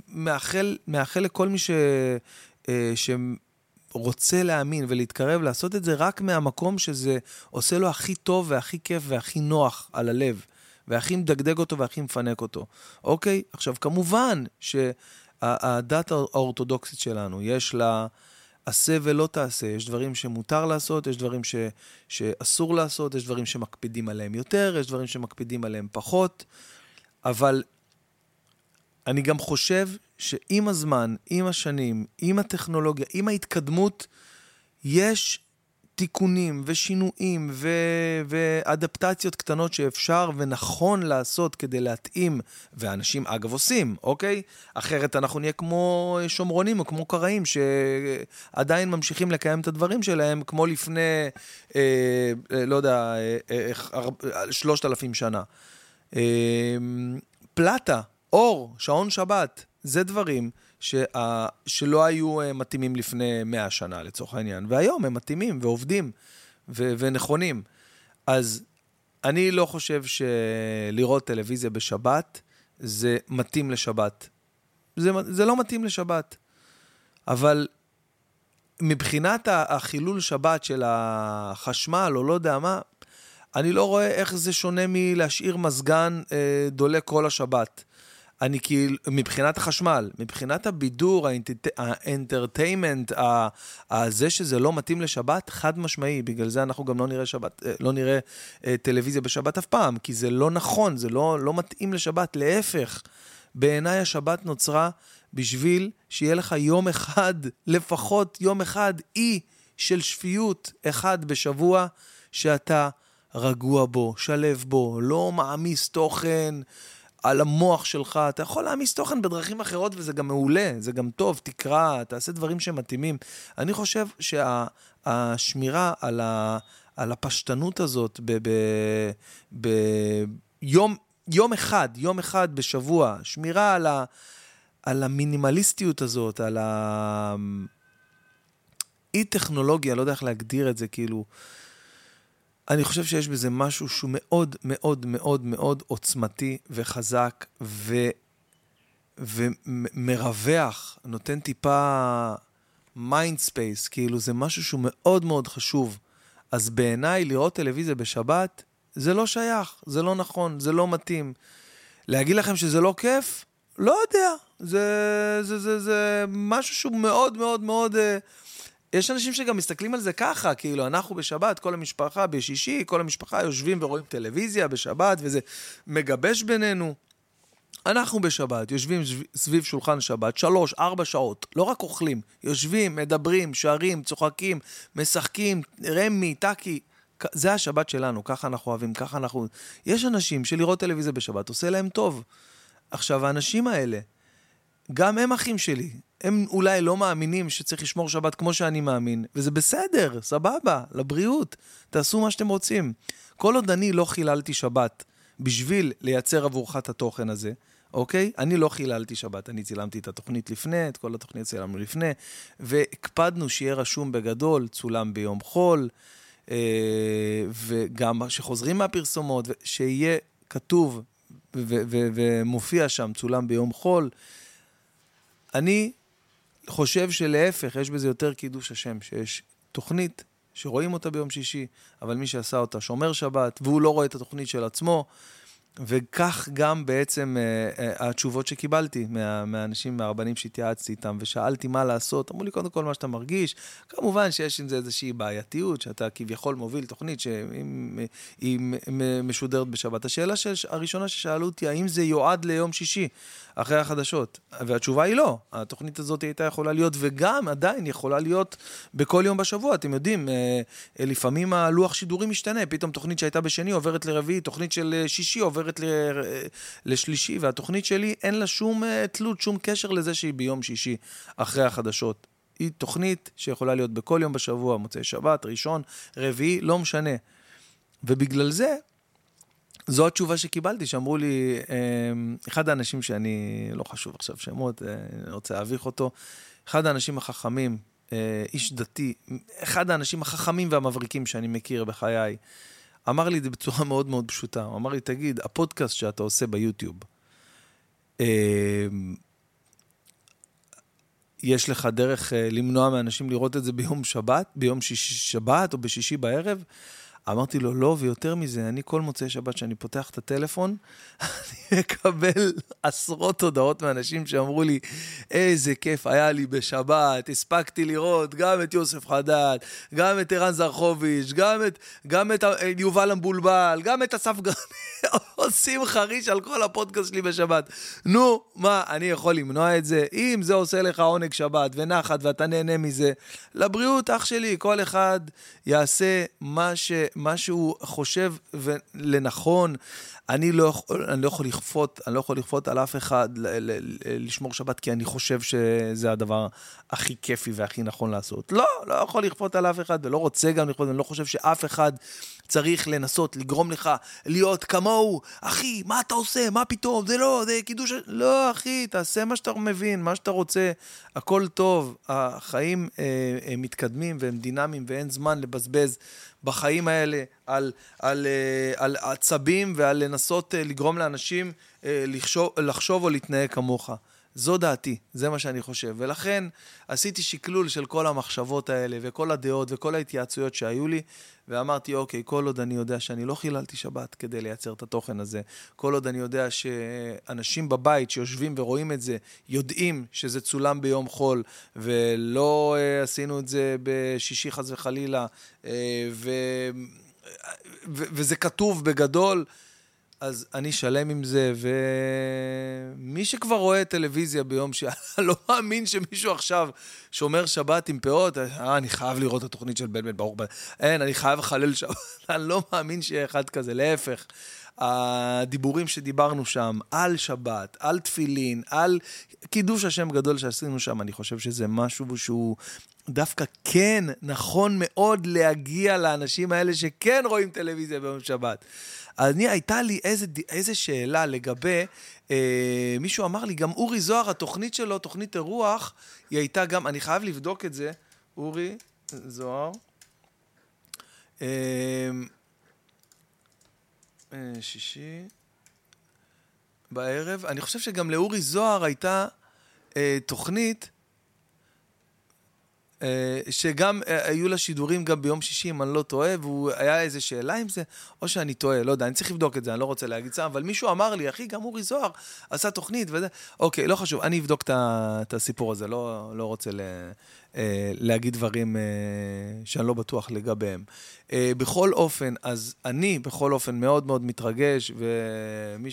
מאחל לכל מי שרוצה להאמין ולהתקרב, לעשות את זה רק מהמקום שזה עושה לו הכי טוב, והכי כיף, והכי נוח על הלב. והכי מדגדג אותו והכי מפנק אותו. אוקיי? עכשיו, כמובן שהדת האורתודוקסית שלנו, יש לה עשה ולא תעשה, יש דברים שמותר לעשות, יש דברים שאסור לעשות, יש דברים שמקפידים עליהם יותר, יש דברים שמקפידים עליהם פחות, אבל אני גם חושב שעם הזמן, עם השנים, עם הטכנולוגיה, עם ההתקדמות, יש תיקונים ושינויים ואדפטציות קטנות שאפשר ונכון לעשות כדי להתאים, ואנשים אגב עושים, אוקיי? אחרת אנחנו נהיה כמו שומרונים או כמו קראים שעדיין ממשיכים לקיים את הדברים שלהם כמו לפני, לא יודע, 3,000 שנה. פלטה, אור, שעון שבת, זה דברים שלא היו מתאימים לפני 100 שנה לצורך העניין, והיום הם מתאימים ועובדים ונכונים. אז אני לא חושב שלראות טלוויזיה בשבת זה מתאים לשבת, זה לא מתאים לשבת, אבל מבחינת החילול שבת של החשמל או לא יודע מה, אני לא רואה איך זה שונה מלהשאיר מזגן דולק כל השבת. אני כאילו, מבחינת החשמל, מבחינת הבידור, האנטרטיימנט, זה שזה לא מתאים לשבת, חד משמעי, בגלל זה אנחנו גם לא נראה טלוויזיה בשבת אף פעם, כי זה לא נכון, זה לא מתאים לשבת, להפך, בעיניי השבת נוצרה בשביל שיהיה לך יום אחד, לפחות יום אחד, אי של שפיות אחד בשבוע, שאתה רגוע בו, שלב בו, לא מעמיס תוכן, על המוח שלך, אתה יכול להעמיס תוכן בדרכים אחרות, וזה גם מעולה, זה גם טוב, תקרא, תעשה דברים שמתאימים. אני חושב שהשמירה על הפשטנות הזאת, יום אחד בשבוע, שמירה על המינימליסטיות הזאת, על האי-טכנולוגיה, לא יודע איך להגדיר את זה, כאילו, אני חושב שיש בזה משהו שהוא מאוד מאוד מאוד מאוד עוצמתי וחזק ומרווח, נותן טיפה מיינד ספייס, כאילו זה משהו שהוא מאוד מאוד חשוב. אז בעיניי לראות טלוויזיה בשבת, זה לא שייך, זה לא נכון, זה לא מתאים. להגיד לכם שזה לא כיף? לא יודע. זה משהו שהוא מאוד מאוד מאוד יש אנשים שגם מסתכלים על זה ככה, כאילו אנחנו בשבת, כל המשפחה בשישי, כל המשפחה יושבים ורואים טלוויזיה בשבת, וזה מגבש בינינו. אנחנו בשבת, יושבים סביב שולחן שבת, 3-4 שעות, לא רק אוכלים, יושבים, מדברים, שרים, צוחקים, משחקים, רמי, טקי, זה השבת שלנו, ככה אנחנו אוהבים, ככה אנחנו... יש אנשים שלראות טלוויזיה בשבת, עושה להם טוב. עכשיו, האנשים האלה, גם הם אחים שלי, הם אולי לא מאמינים שצריך לשמור שבת כמו שאני מאמין, וזה בסדר, סבבה, לבריאות, תעשו מה שאתם רוצים. כל עוד אני לא חיללתי שבת בשביל לייצר עבורך את התוכן הזה, אוקיי? אני לא חיללתי שבת, אני צילמתי את התוכנית לפני, את כל התוכנית צילמנו לפני, והקפדנו שיהיה רשום בגדול, צולם ביום חול, וגם שחוזרים מהפרסומות, שיהיה כתוב ומופיע שם, צולם ביום חול. אני חושב שלהפך, יש בזה יותר קידוש השם, שיש תוכנית שרואים אותה ביום שישי, אבל מי שעשה אותה שומר שבת, והוא לא רואה את התוכנית של עצמו, וכך גם בעצם התשובות שקיבלתי מהאנשים, מהרבנים שהתייעצתי איתם, ושאלתי מה לעשות, אמרו לי קודם כל מה שאתה מרגיש, כמובן שיש עם זה איזושהי בעייתיות, שאתה כביכול מוביל תוכנית שהיא משודרת בשבת. השאלה הראשונה ששאלו אותי, האם זה יועד ליום שישי אחרי החדשות? והתשובה היא לא, התוכנית הזאת הייתה יכולה להיות, וגם עדיין יכולה להיות בכל יום בשבוע, אתם יודעים, לפעמים הלוח שידורים משתנה, פתאום תוכנית שהייתה בשני עוברת לרביעי, תוכנית של שישי עוברת לשלישי, והתוכנית שלי אין לה שום תלות, שום קשר לזה שהיא ביום שישי אחרי החדשות. היא תוכנית שיכולה להיות בכל יום בשבוע, מוצאי שבת, ראשון, רביעי, לא משנה. ובגלל זה, זו התשובה שקיבלתי, שאמרו לי, אחד האנשים שאני, לא חשוב עכשיו שמות, אני רוצה להביך אותו, אחד האנשים החכמים, איש דתי, אחד האנשים החכמים והמבריקים שאני מכיר בחיי, אמר לי את זה בצורה מאוד מאוד פשוטה, הוא אמר לי, תגיד, הפודקאסט שאתה עושה ביוטיוב, יש לך דרך למנוע מאנשים לראות את זה ביום שבת, ביום שבת או בשישי בערב? אמרתי לו, לא, ויותר מזה, אני כל מוצאי שבת שאני פותח את הטלפון, אני מקבל עשרות הודעות מאנשים שאמרו לי, איזה כיף היה לי בשבת, הספקתי לראות גם את יוסף חדד, גם את אירן זרחוביץ', גם את יובל המבולבל, גם את אסף גרנית, עושים חריש על כל הפודקאסט שלי בשבת. נו, מה, אני יכול למנוע את זה? אם זה עושה לך עונג שבת ונחת ואתה נהנה מזה, לבריאות, אח שלי, כל אחד יעשה מה שהוא חושב לנכון. אני לא יכול לכפות, אני לא יכול לכפות על אף אחד לשמור שבת, כי אני חושב שזה הדבר הכי כיפי והכי נכון לעשות. לא יכול לכפות על אף אחד, ולא רוצה גם לכפות, ואני לא חושב שאף אחד צריך לנסות, לגרום לך להיות כמוהו. אחי, מה אתה עושה? מה פתאום? זה לא, זה קידוש... לא, אחי, תעשה מה שאתה מבין, מה שאתה רוצה, הכל טוב. החיים מתקדמים והם דינמיים, ואין זמן לבזבז בחיים האלה על עצבים ועל לנסות לגרום לאנשים לחשוב או להתנהג כמוך. זו דעתי, זה מה שאני חושב, ולכן עשיתי שקלול של כל המחשבות האלה, וכל הדעות, וכל ההתייעצויות שהיו לי, ואמרתי, אוקיי, כל עוד אני יודע שאני לא חיללתי שבת כדי לייצר את התוכן הזה, כל עוד אני יודע שאנשים בבית שיושבים ורואים את זה, יודעים שזה צולם ביום חול, ולא עשינו את זה בשישי חס וחלילה, וזה כתוב בגדול, אז אני שלם עם זה, ומי שכבר רואה טלוויזיה ביום לא מאמין שמישהו עכשיו שומר שבת עם פאות, אני חייב לראות את התוכנית של בן ברוך, אין, אני חייב לחלל שבת, אני לא מאמין שיהיה אחד כזה, להפך. הדיבורים שדיברנו שם, על שבת, על תפילין, על קידוש השם גדול שעשינו שם, אני חושב שזה משהו שהוא דווקא כן נכון מאוד להגיע לאנשים האלה שכן רואים טלוויזיה ביום שבת. אני, הייתה לי איזה שאלה לגבי, מישהו אמר לי, גם אורי זוהר, התוכנית שלו, תוכנית הרוח, היא הייתה גם, אני חייב לבדוק את זה, אורי זוהר, שישי, בערב, אני חושב שגם לאורי זוהר הייתה תוכנית, שגם היו לה שידורים גם ביום שישי, אם אני לא טועה, והוא היה איזה שאלה עם זה, או שאני טועה, לא יודע, אני צריך לבדוק את זה, אני לא רוצה להגיד סתם, אבל מישהו אמר לי, אחי, גם אורי זוהר עשה תוכנית וזה, אוקיי, לא חשוב, אני אבדוק את הסיפור הזה, לא רוצה להגיד דברים שאני לא בטוח לגביהם. בכל אופן, אז אני בכל אופן מאוד מאוד מתרגש, ומי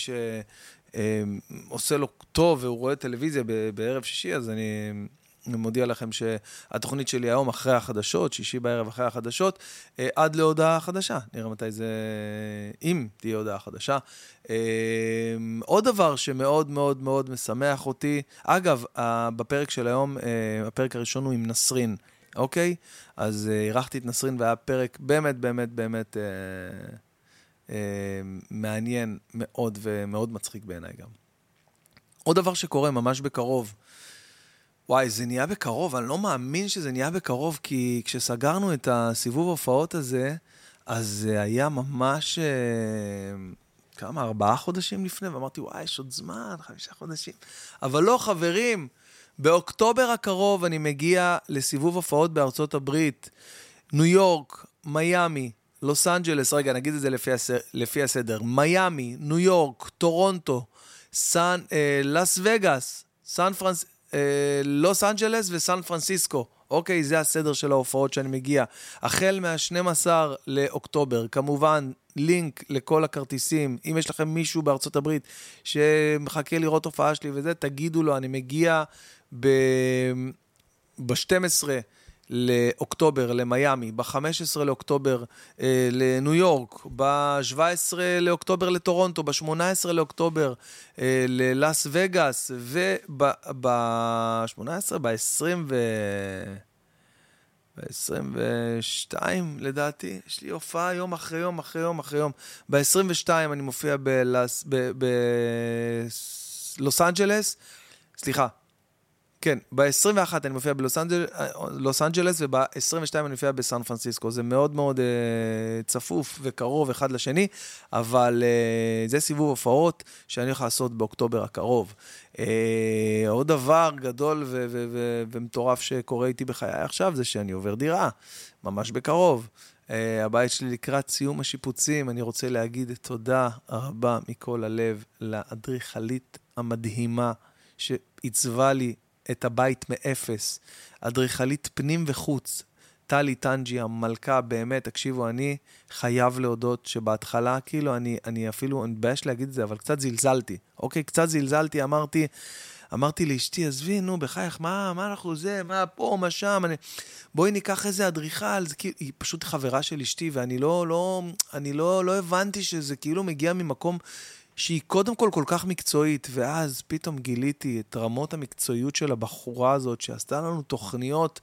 שעושה לו טוב והוא רואה טלוויזיה בערב שישי, אז אני מודיע לכם שהתוכנית שלי היום אחרי החדשות, שישי בערב אחרי החדשות, עד להודעה חדשה. נראה מתי זה, אם תהיה הודעה חדשה. עוד דבר שמאוד מאוד מאוד משמח אותי, אגב, בפרק של היום, הפרק הראשון הוא עם נסרין, אוקיי? אז ערכתי את נסרין והיה פרק באמת באמת באמת מעניין מאוד ומאוד מצחיק בעיניי גם. עוד דבר שקורה ממש בקרוב, וואי, זה נהיה בקרוב, אני לא מאמין שזה נהיה בקרוב, כי כשסגרנו את הסיבוב ההופעות הזה, אז זה היה ממש, כמה, 4 חודשים לפני, ואמרתי, וואי, יש עוד זמן, 5 חודשים. אבל לא, חברים, באוקטובר הקרוב אני מגיע לסיבוב הופעות בארצות הברית, ניו יורק, מיימי, לוס אנג'לס, רגע, נגיד את זה לפי הסדר, מיימי, ניו יורק, טורונטו, לס וגאס, סן פרנסיסקו, לוס אנג'לס וסן פרנסיסקו. אוקיי, זה הסדר של ההופעות שאני מגיע. החל מה-12 לאוקטובר, כמובן, לינק לכל הכרטיסים. אם יש לכם מישהו בארצות הברית שמחכה לראות הופעה שלי וזה, תגידו לו, אני מגיע ב-12 לאוקטובר למיימי, ב-15 לאוקטובר לניו יורק, ב-17 לאוקטובר לטורונטו, ב-18 לאוקטובר ללאס וגאס, וב-18, ב-22 לדעתי, יש לי הופעה יום אחרי יום אחרי יום אחרי יום, ב-22 אני מופיע בלוס אנג'לס, סליחה, כן, ב-21 אני מופיע בלוס אנג'לס, וב-22 אני מופיע בסן פרנסיסקו. זה מאוד מאוד צפוף וקרוב אחד לשני, אבל זה סיבוב הופעות שאני הולך לעשות באוקטובר הקרוב. עוד דבר גדול ומטורף שקורה איתי בחיי עכשיו, זה שאני עובר דירה, ממש בקרוב. הבית שלי לקראת סיום השיפוצים, אני רוצה להגיד תודה רבה מכל הלב לאדריכלית המדהימה שעיצבה לי את הבית מאפס, אדריכלית פנים וחוץ, טלי טנג'י המלכה, באמת, תקשיבו, אני חייב להודות שבהתחלה, כאילו, אני אפילו, אני מבייש להגיד את זה, אבל קצת זלזלתי, אוקיי, קצת זלזלתי, אמרתי לאשתי, עזבי, נו, בחייך, מה אנחנו זה, מה פה, מה שם, בואי ניקח איזה אדריכל, זה כאילו, היא פשוט חברה של אשתי, ואני לא הבנתי שזה כאילו מגיע ממקום שהיא קודם כל כל כך מקצועית, ואז פתאום גיליתי את רמות המקצועיות של הבחורה הזאת, שעשתה לנו תוכניות,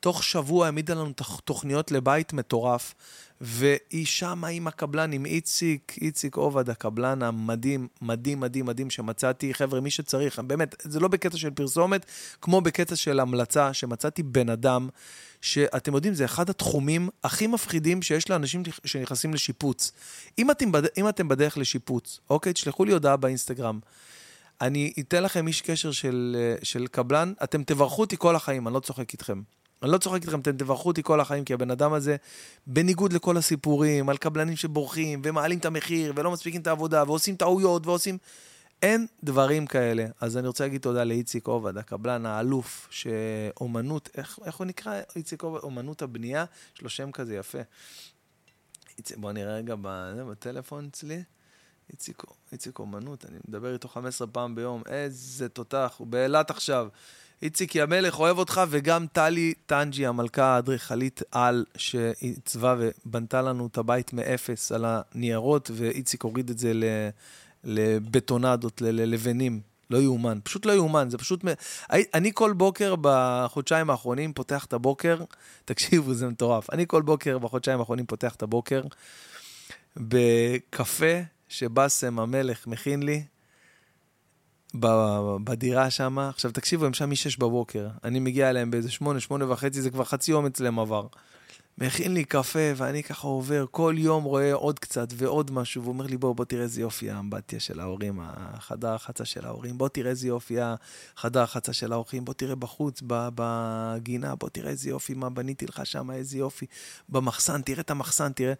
תוך שבוע העמידה לנו תוכניות לבית מטורף, והיא שמה עם הקבלן, עם איציק עובד, הקבלן המדהים, מדהים, מדהים, מדהים, שמצאתי, חבר'ה, מי שצריך, באמת, זה לא בקטע של פרסומת, כמו בקטע של המלצה, שמצאתי בן אדם, שאתם יודעים, זה אחד התחומים הכי מפחידים שיש לאנשים שנכנסים לשיפוץ. אם אתם בדרך לשיפוץ, אוקיי, תשלחו לי הודעה באינסטגרם, אני אתן לכם איש קשר של קבלן, אתם תברכו אותי כל החיים, אני לא צוחק איתכם, אתם תברכו אותי כל החיים, כי הבן אדם הזה, בניגוד לכל הסיפורים, על קבלנים שבורחים, ומעלים את המחיר, ולא מספיקים את העבודה, ועושים טעויות, אין דברים כאלה. אז אני רוצה להגיד תודה לאיציק עובד, הקבלן האלוף, שאומנות, איך הוא נקרא? איציק עובד, אומנות הבנייה, יש לו שם כזה יפה. בוא נראה רגע בטלפון אצלי. איציק אומנות, אני מדבר איתו 15 פעם ביום, איזה תותח, הוא בעלת עכשיו. איציק ימלך, אוהב אותך, וגם טלי טנג'י, המלכה האדריכלית על, שעיצבה ובנתה לנו את הבית מאפס על הניירות, ואיציק הוריד את זה לבטונדות, ללבנים. לא יאומן, פשוט לא יאומן, זה פשוט... אני כל בוקר בחודשיים האחרונים פותח את הבוקר, תקשיבו, זה מטורף, אני כל בוקר בחודשיים האחרונים פותח את הבוקר, בקפה שבאסם המלך מכין לי, בדירה שם, עכשיו תקשיבו, הם שם מ-6 בבוקר, אני מגיע אליהם באיזה 8, 8 וחצי, זה כבר חצי יום אצלם עבר, מכין לי קפה, ואני ככה עובר, כל יום רואה עוד קצת ועוד משהו, והוא אומר לי, בוא תראה איזה יופי האמבטיה של ההורים, החדר החצה של ההורים, בוא תראה איזה יופי החדר החצה של ההורים, בוא תראה בחוץ, בגינה, בוא תראה איזה יופי, מה בניתי לך שם, איזה יופי, במחסן, תראה את המחסן, תראה,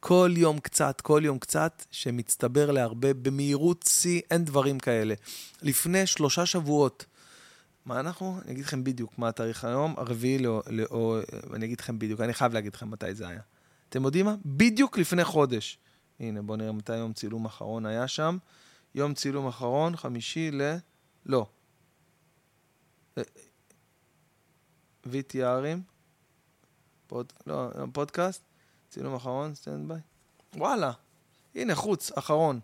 כל יום קצת, כל יום קצת, שמצטבר להרבה, במהירות צי, אין דברים כאלה. לפני 3 שבועות, מה אנחנו? אני אגיד לכם בדיוק מה התאריך היום, הרביעי, אני אגיד לכם בדיוק, אני חייב להגיד לכם מתי זה היה. אתם יודעים מה? בדיוק לפני חודש. הנה, בואו נראה מתי יום צילום אחרון היה שם. יום צילום אחרון, 5 VTRים, פודקאסט, צילום אחרון, סטנד ביי. וואלה, הנה חוץ אחרון.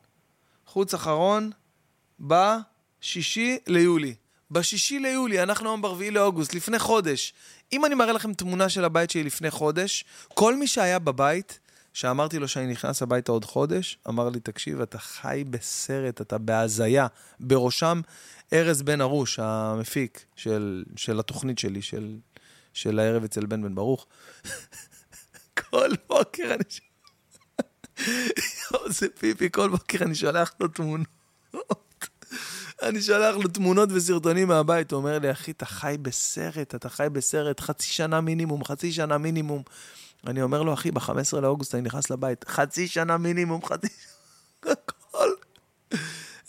חוץ אחרון, ב-6 ליולי. ב-6 ליולי, אנחנו היום ב-4 לאוגוסט, לפני חודש. אם אני מראה לכם תמונה של הבית שלי לפני חודש, כל מי שהיה בבית, שאמרתי לו שאני נכנס הביתה עוד חודש, אמר לי, תקשיב, אתה חי בסרט, אתה בהזיה. בראשם, ארז בן ארוש, המפיק של התוכנית שלי, של הערב אצל בן ברוך. כל בוקר אני שולח, זה פיפי, כל בוקר אני שולח לו תמונות. אני שלח לו תמונות וסרטונים מהבית, הוא אומר לי, אחי, אתה חי בסרט, אתה חי בסרט, חצי שנה מינימום. אני אומר לו, אחי, ב-15 לאוגוסט אני נכנס לבית, חצי שנה מינימום, הכל.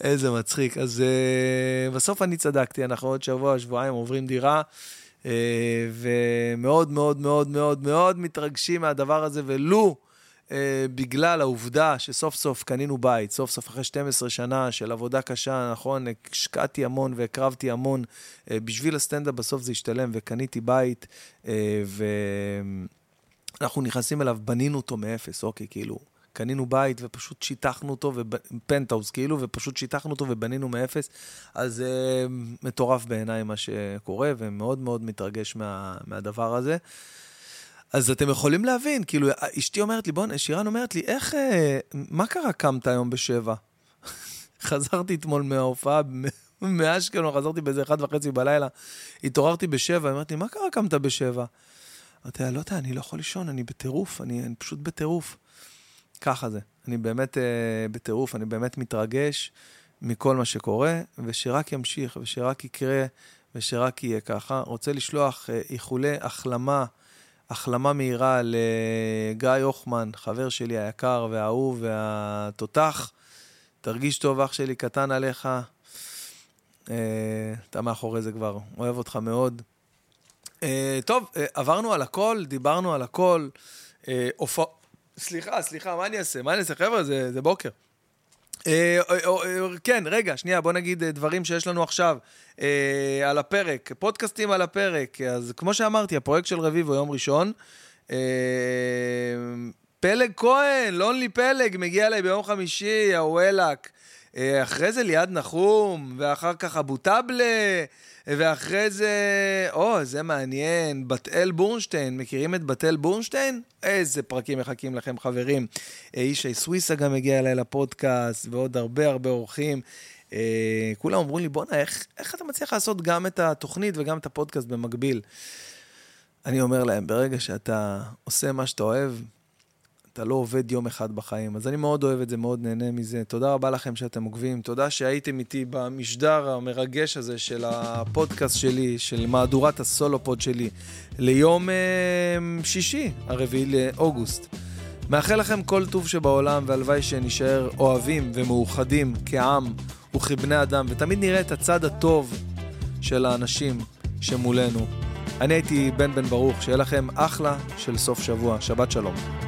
איזה מצחיק. אז בסוף אני צדקתי, אנחנו עוד שבוע, שבועיים עוברים דירה, ומאוד מאוד מאוד מאוד מאוד מתרגשים מהדבר הזה, ולו, בגלל העובדה שסוף סוף קנינו בית, סוף סוף אחרי 12 שנה של עבודה קשה, נכון, השקעתי המון והקרבתי המון, בשביל הסטנדאפ בסוף זה השתלם, וקניתי בית, ואנחנו נכנסים אליו, בנינו אותו מאפס, אוקיי, כאילו, קנינו בית ופשוט שיטחנו אותו, פנטהאוס כאילו, ופשוט שיטחנו אותו ובנינו מאפס, אז מטורף בעיניי מה שקורה, ומאוד מאוד מתרגש מהדבר הזה, אז אתם יכולים להבין, כאילו, אשתי אומרת לי, שירן אומרת לי, איך, מה קרה קמת היום ב7? חזרתי אתמול מההופעה, מאשקלון, חזרתי באיזה 1:30 בלילה, התעוררתי ב7, אמרת לי, מה קרה קמת ב7? אמרתי, לא יודע, אני לא יכול לישון, אני בטירוף, אני פשוט בטירוף. ככה זה, אני באמת בטירוף, אני באמת מתרגש מכל מה שקורה, ושרק ימשיך, ושרק יקרה, ושרק יהיה ככה. רוצה לשלוח איחולי החלמה מהירה לגיא אוכמן, חבר שלי היקר והאהוב והתותח. תרגיש טוב, אח שלי, קטן עליך. אתה מאחורי זה כבר, אוהב אותך מאוד. טוב, עברנו על הכל, דיברנו על הכל. סליחה, מה אני אעשה? חבר'ה, זה בוקר. כן, רגע, שנייה, בוא נגיד דברים שיש לנו עכשיו על הפרק, פודקאסטים על הפרק. אז כמו שאמרתי, הפרויקט של רביבו יום ראשון, פלג כהן, לונלי פלג, מגיע אליי ביום חמישי, הוולק, אחרי זה ליד נחום, ואחר כך אבו טאבלה, ואחרי זה, זה מעניין, בת אל בורנשטיין, מכירים את בת אל בורנשטיין? איזה פרקים מחכים לכם חברים, אישי סוויסה גם הגיע אליי לפודקאסט, ועוד הרבה אורחים, כולם אומרים לי, בונה, איך אתה מצליח לעשות גם את התוכנית וגם את הפודקאסט במקביל? אני אומר להם, ברגע שאתה עושה מה שאתה אוהב, אתה לא עובד יום אחד בחיים, אז אני מאוד אוהב את זה, מאוד נהנה מזה, תודה רבה לכם שאתם עוקבים, תודה שהייתם איתי במשדר המרגש הזה של הפודקאסט שלי, של מהדורת הסולופוד שלי, ליום שישי, 4 לאוגוסט. מאחל לכם כל טוב שבעולם, והלוואי שנשאר אוהבים ומאוחדים כעם וכבני אדם, ותמיד נראה את הצד הטוב של האנשים שמולנו. אני הייתי בן ברוך, שיהיה לכם אחלה של סוף שבוע, שבת שלום.